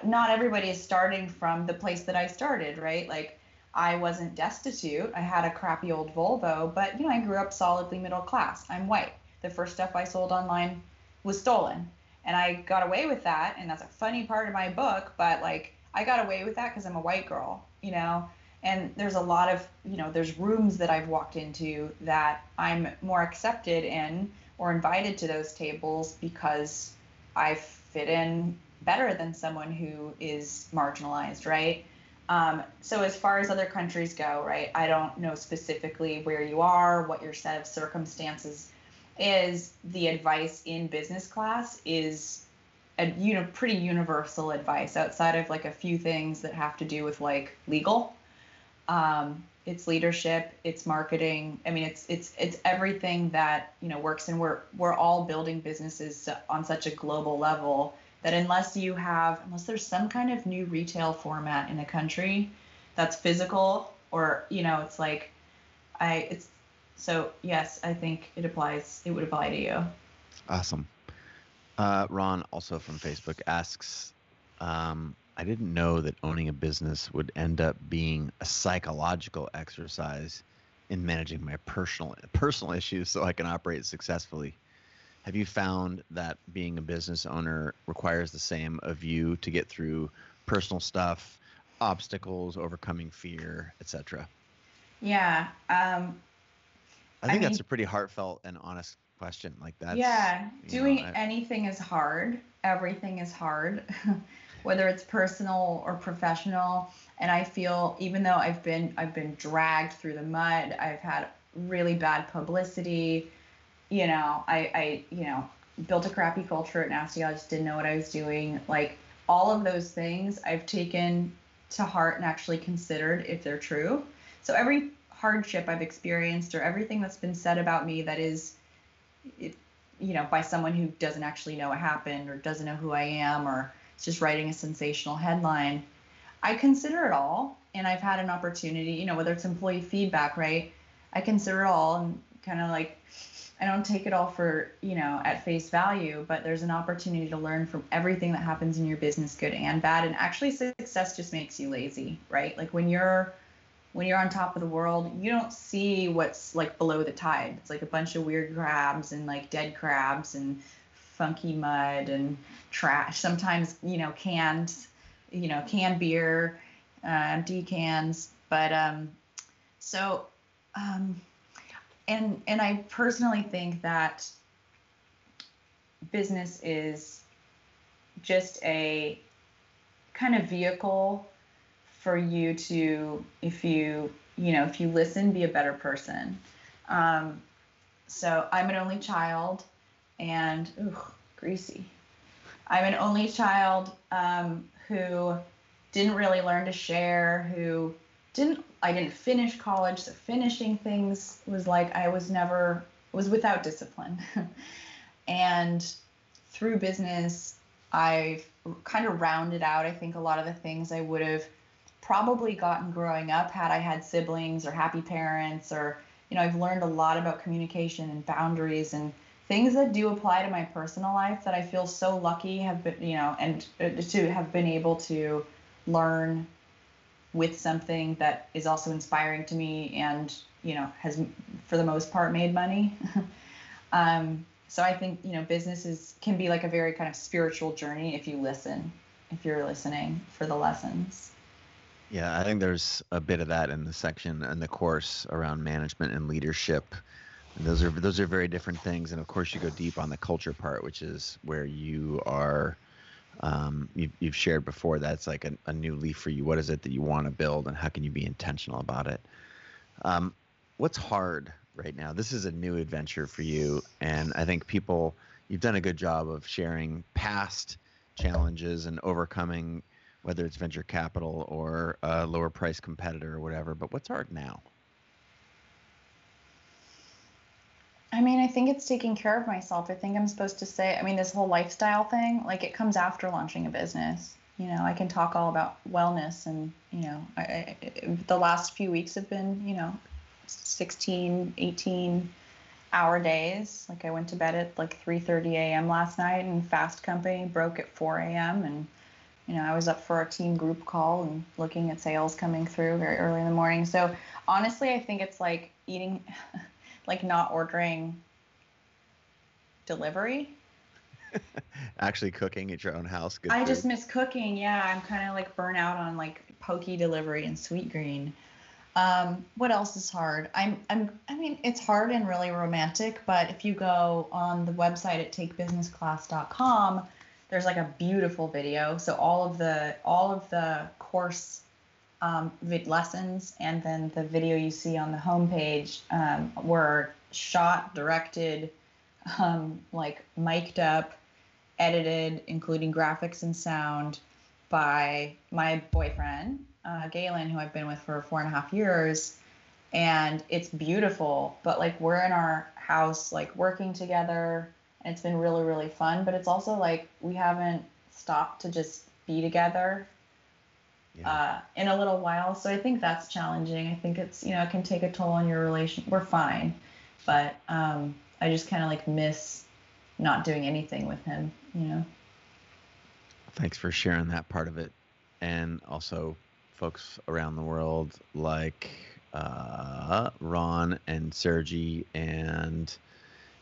not everybody is starting from the place that I started, right? Like, I wasn't destitute. I had a crappy old Volvo, but you know, I grew up solidly middle class. I'm white. The first stuff I sold online was stolen, and I got away with that. And that's a funny part of my book, but like, I got away with that because I'm a white girl, you know. And there's a lot of, you know, there's rooms that I've walked into that I'm more accepted in or invited to those tables because I fit in better than someone who is marginalized, right? So as far as other countries go, right, I don't know specifically where you are, what your set of circumstances is. The advice in Business Class is a, you know, pretty universal advice outside of like a few things that have to do with like legal. It's leadership, it's marketing. I mean, it's everything that, you know, works. And we're all building businesses on such a global level that unless there's some kind of new retail format in a country that's physical, or, you know, it's like, so yes, I think it would apply to you. Awesome. Ron, also from Facebook, asks, I didn't know that owning a business would end up being a psychological exercise in managing my personal issues so I can operate successfully. Have you found that being a business owner requires the same of you to get through personal stuff, obstacles, overcoming fear, etc.? Yeah. I think that's a pretty heartfelt and honest question. Like that. Yeah. Anything is hard. Everything is hard, whether it's personal or professional. And I feel, even though I've been dragged through the mud, I've had really bad publicity. You know, I built a crappy culture at Nasty Gal. I just didn't know what I was doing. Like, all of those things I've taken to heart and actually considered if they're true. So every hardship I've experienced, or everything that's been said about me that is, you know, by someone who doesn't actually know what happened, or doesn't know who I am, or is just writing a sensational headline, I consider it all. And I've had an opportunity, you know, whether it's employee feedback, right? I consider it all, and kind of like, I don't take it all for, you know, at face value, but there's an opportunity to learn from everything that happens in your business, good and bad. And actually, success just makes you lazy, right? Like, when you're on top of the world, you don't see what's like below the tide. It's like a bunch of weird crabs and like dead crabs and funky mud and trash. Sometimes, you know, canned beer, empty cans. But And I personally think that business is just a kind of vehicle for you to, if you listen, be a better person. So I'm an only child, and greasy. I'm an only child who didn't really learn to share, I didn't finish college, so finishing things was like I was without discipline. And through business, I've kind of rounded out, I think, a lot of the things I would have probably gotten growing up had I had siblings or happy parents, or, I've learned a lot about communication and boundaries and things that do apply to my personal life that I feel so lucky have been, and to have been able to learn with something that is also inspiring to me and, has for the most part made money. So I think, business can be like a very kind of spiritual journey if you're listening for the lessons. Yeah, I think there's a bit of that in the section and the course around management and leadership. And those are very different things. And of course, you go deep on the culture part, which is where you are. You've shared before that's like a new leaf for you. What is it that you want to build, and how can you be intentional about it? What's hard right now? This is a new adventure for you. And I think you've done a good job of sharing past challenges and overcoming, whether it's venture capital or a lower price competitor or whatever, but what's hard now? I think it's taking care of myself. I think I'm supposed to say, this whole lifestyle thing, like it comes after launching a business. I can talk all about wellness and, the last few weeks have been, 16, 18-hour days. Like I went to bed at like 3:30 a.m. last night, and Fast Company broke at 4 a.m. and I was up for our team group call and looking at sales coming through very early in the morning. So honestly, I think it's like eating, like not ordering delivery. Actually cooking at your own house. Good food. Just miss cooking. Yeah. I'm kind of like burnt out on like pokey delivery and sweetgreen. What else is hard? It's hard and really romantic, but if you go on the website at takebusinessclass.com, there's like a beautiful video. So all of the course lessons and then the video you see on the homepage were shot, directed, like mic'd up, edited, including graphics and sound, by my boyfriend, Galen, who I've been with for 4.5 years. And it's beautiful, but like we're in our house, like working together, and it's been really, really fun, but it's also like we haven't stopped to just be together. Yeah. In a little while. So I think that's challenging. I think it's, it can take a toll on your relation. We're fine. But I just kind of like miss not doing anything with him, Thanks for sharing that part of it. And also folks around the world like Ron and Sergi and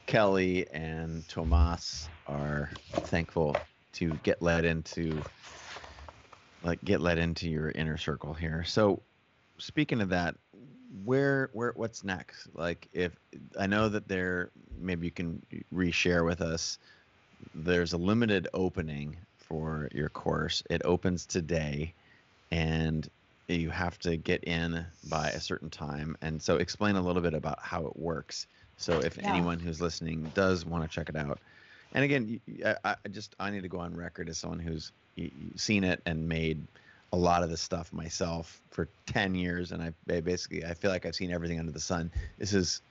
Kelly and Tomas are thankful to get let into your inner circle here. So speaking of that, what's next? Like if I know that maybe you can reshare with us, there's a limited opening for your course. It opens today and you have to get in by a certain time. And so explain a little bit about how it works. So if anyone who's listening does want to check it out, and again, I need to go on record as someone who's seen it and made a lot of this stuff myself for 10 years. And I feel like I've seen everything under the sun. This is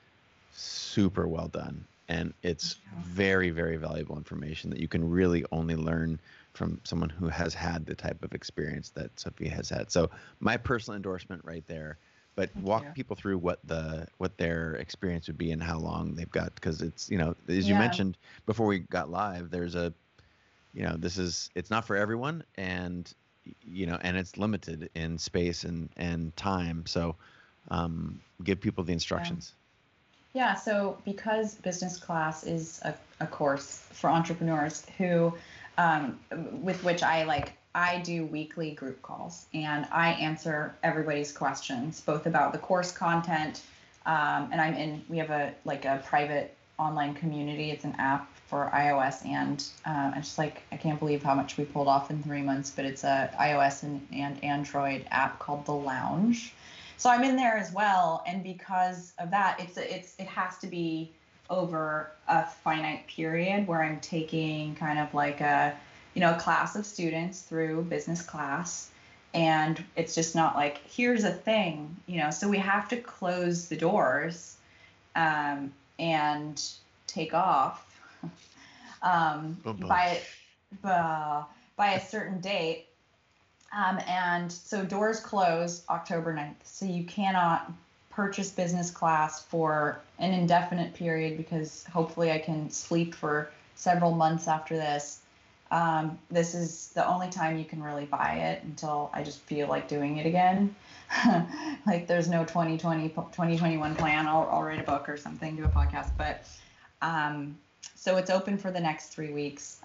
super well done. And it's very, very valuable information that you can really only learn from someone who has had the type of experience that Sophia has had. So my personal endorsement right there. But walk people through what their experience would be and how long they've got, because it's as you mentioned before we got live, there's a it's not for everyone, and and it's limited in space and time. So give people the instructions. Yeah. So because Business Class is a course for entrepreneurs who with which I do weekly group calls, and I answer everybody's questions, both about the course content, and we have a private online community. It's an app for iOS and I'm just like, I can't believe how much we pulled off in 3 months, but it's a iOS and Android app called The Lounge. So I'm in there as well. And because of that, it has to be over a finite period where I'm taking kind of like a class of students through business class. And it's just not like, here's a thing, so we have to close the doors and take off by a certain date. And so doors close October 9th. So you cannot purchase business class for an indefinite period, because hopefully I can sleep for several months after this. This is the only time you can really buy it until I just feel like doing it again. Like there's no 2020, 2021 plan. I'll write a book or something, do a podcast, but, so it's open for the next 3 weeks.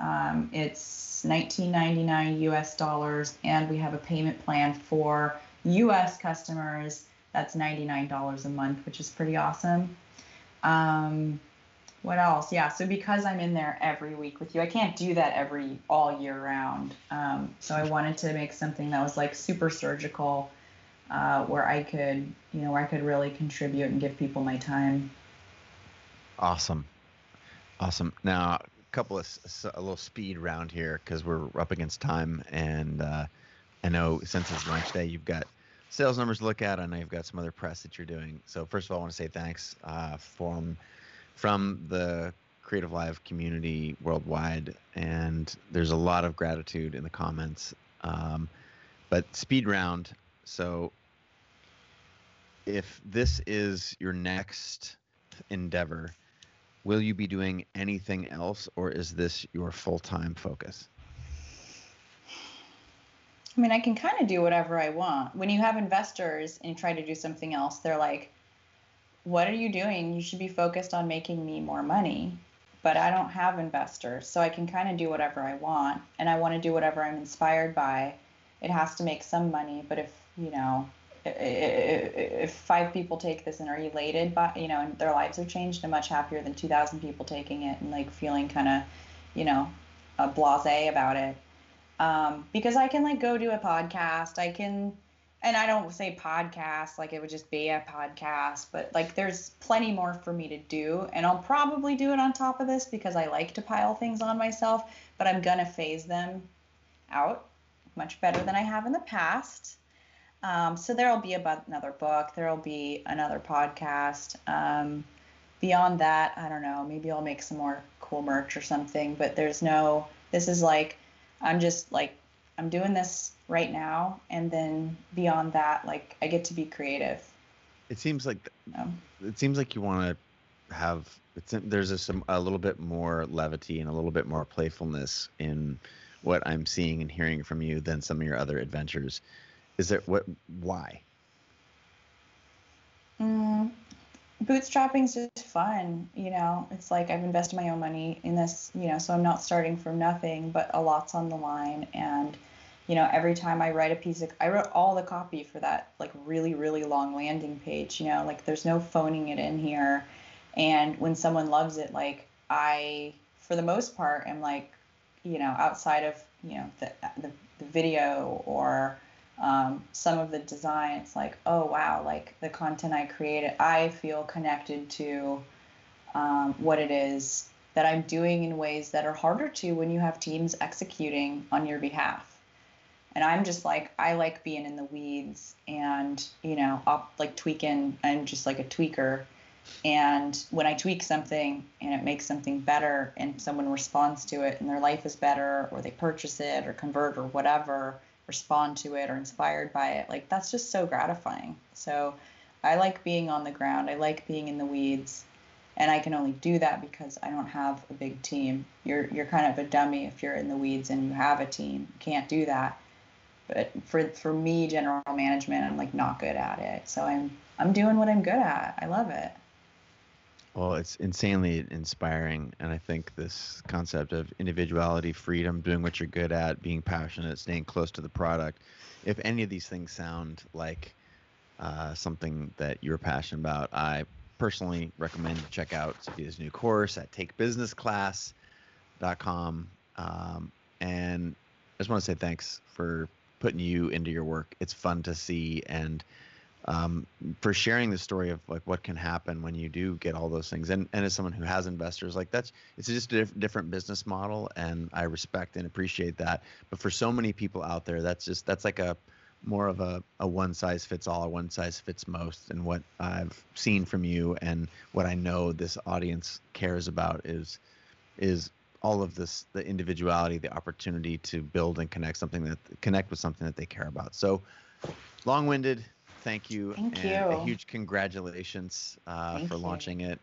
It's $19.99 US, and we have a payment plan for US customers. That's $99 a month, which is pretty awesome. What else? Yeah. So because I'm in there every week with you, I can't do that all year round. So I wanted to make something that was like super surgical, where I could really contribute and give people my time. Awesome. Now a little speed round here, cause we're up against time. And, I know since it's launch day, you've got sales numbers to look at. I know you've got some other press that you're doing. So first of all, I want to say thanks, from the CreativeLive community worldwide, and there's a lot of gratitude in the comments. But speed round. So if this is your next endeavor, will you be doing anything else, or is this your full-time focus? I mean, I can kind of do whatever I want. When you have investors and you try to do something else, they're like, what are you doing? You should be focused on making me more money. But I don't have investors, so I can kind of do whatever I want, and I want to do whatever I'm inspired by. It has to make some money, but if 5 people take this and are elated by, and their lives are changed, I'm much happier than 2,000 people taking it and like feeling kind of, blasé about it. Because I can like go do a podcast. I can. And I don't say podcast, like it would just be a podcast, but like there's plenty more for me to do. And I'll probably do it on top of this because I like to pile things on myself, but I'm going to phase them out much better than I have in the past. So there'll be another book. There'll be another podcast. Beyond that, I don't know, maybe I'll make some more cool merch or something, but this is like, I'm doing this right now, and then beyond that, like I get to be creative. It seems like you want to have. There's a little bit more levity and a little bit more playfulness in what I'm seeing and hearing from you than some of your other adventures. Is there why? Bootstrapping's just fun, It's like I've invested my own money in this, so I'm not starting from nothing, but a lot's on the line. And every time I write I wrote all the copy for that like really, really long landing page, like there's no phoning it in here. And when someone loves it, like I, for the most part, am like, outside of, the video or some of the design, it's like, oh, wow, like the content I created, I feel connected to what it is that I'm doing in ways that are harder to when you have teams executing on your behalf. And I'm just like, I like being in the weeds and, like tweaking. I'm just like a tweaker. And when I tweak something and it makes something better and someone responds to it and their life is better, or they purchase it or convert or whatever, respond to it or inspired by it, like that's just so gratifying. So I like being on the ground. I like being in the weeds. And I can only do that because I don't have a big team. You're kind of a dummy if you're in the weeds and you have a team. You can't do that. But for me, general management, I'm like not good at it. So I'm doing what I'm good at. I love it. Well, it's insanely inspiring. And I think this concept of individuality, freedom, doing what you're good at, being passionate, staying close to the product. If any of these things sound like something that you're passionate about, I personally recommend you check out Sophia's new course at Take Business Class. girlboss.com. And I just want to say thanks for putting you into your work. It's fun to see, and for sharing the story of like what can happen when you do get all those things. And as someone who has investors, like it's just a different business model, and I respect and appreciate that. But for so many people out there, that's like more of a one size fits all, or one size fits most. And what I've seen from you and what I know this audience cares about is all of this, the individuality, the opportunity to build and connect with something that they care about. So long-winded, thank you. Thank you. A huge congratulations for launching it.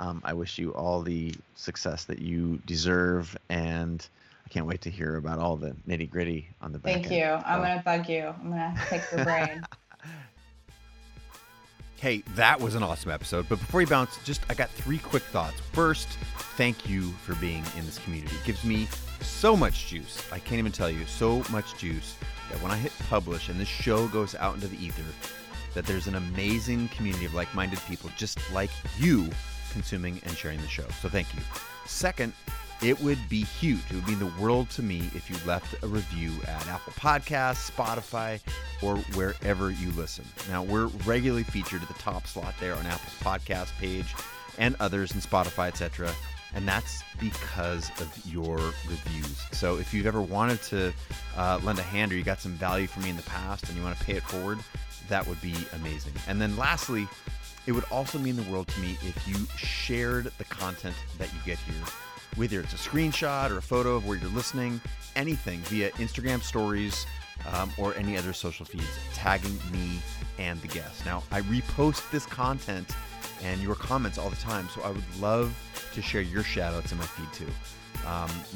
I wish you all the success that you deserve, and I can't wait to hear about all the nitty gritty on the back end. Thank you. I'm going to bug you. I'm going to pick your brain. Hey, that was an awesome episode. But before you bounce, I got three quick thoughts. First, thank you for being in this community. It gives me so much juice. I can't even tell you, so much juice that when I hit publish and this show goes out into the ether, that there's an amazing community of like-minded people just like you consuming and sharing the show. So thank you. Second, it would be huge. It would mean the world to me if you left a review at Apple Podcasts, Spotify, or wherever you listen. Now, we're regularly featured at the top slot there on Apple's podcast page and others, and Spotify, etc. And that's because of your reviews. So if you've ever wanted to lend a hand, or you got some value from me in the past and you want to pay it forward, that would be amazing. And then lastly, it would also mean the world to me if you shared the content that you get here, whether it's a screenshot or a photo of where you're listening, anything via Instagram stories or any other social feeds, tagging me and the guest. Now, I repost this content and your comments all the time, so I would love to share your shout-outs in my feed too.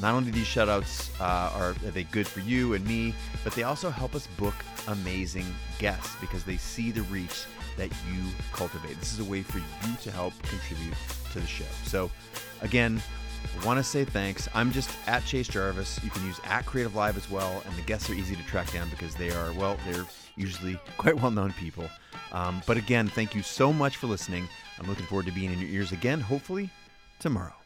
Not only these shout-outs are they good for you and me, but they also help us book amazing guests because they see the reach that you cultivate. This is a way for you to help contribute to the show. So again, I want to say thanks. I'm just at Chase Jarvis. You can use at CreativeLive as well. And the guests are easy to track down because they are, well, they're usually quite well-known people. But again, thank you so much for listening. I'm looking forward to being in your ears again, hopefully tomorrow.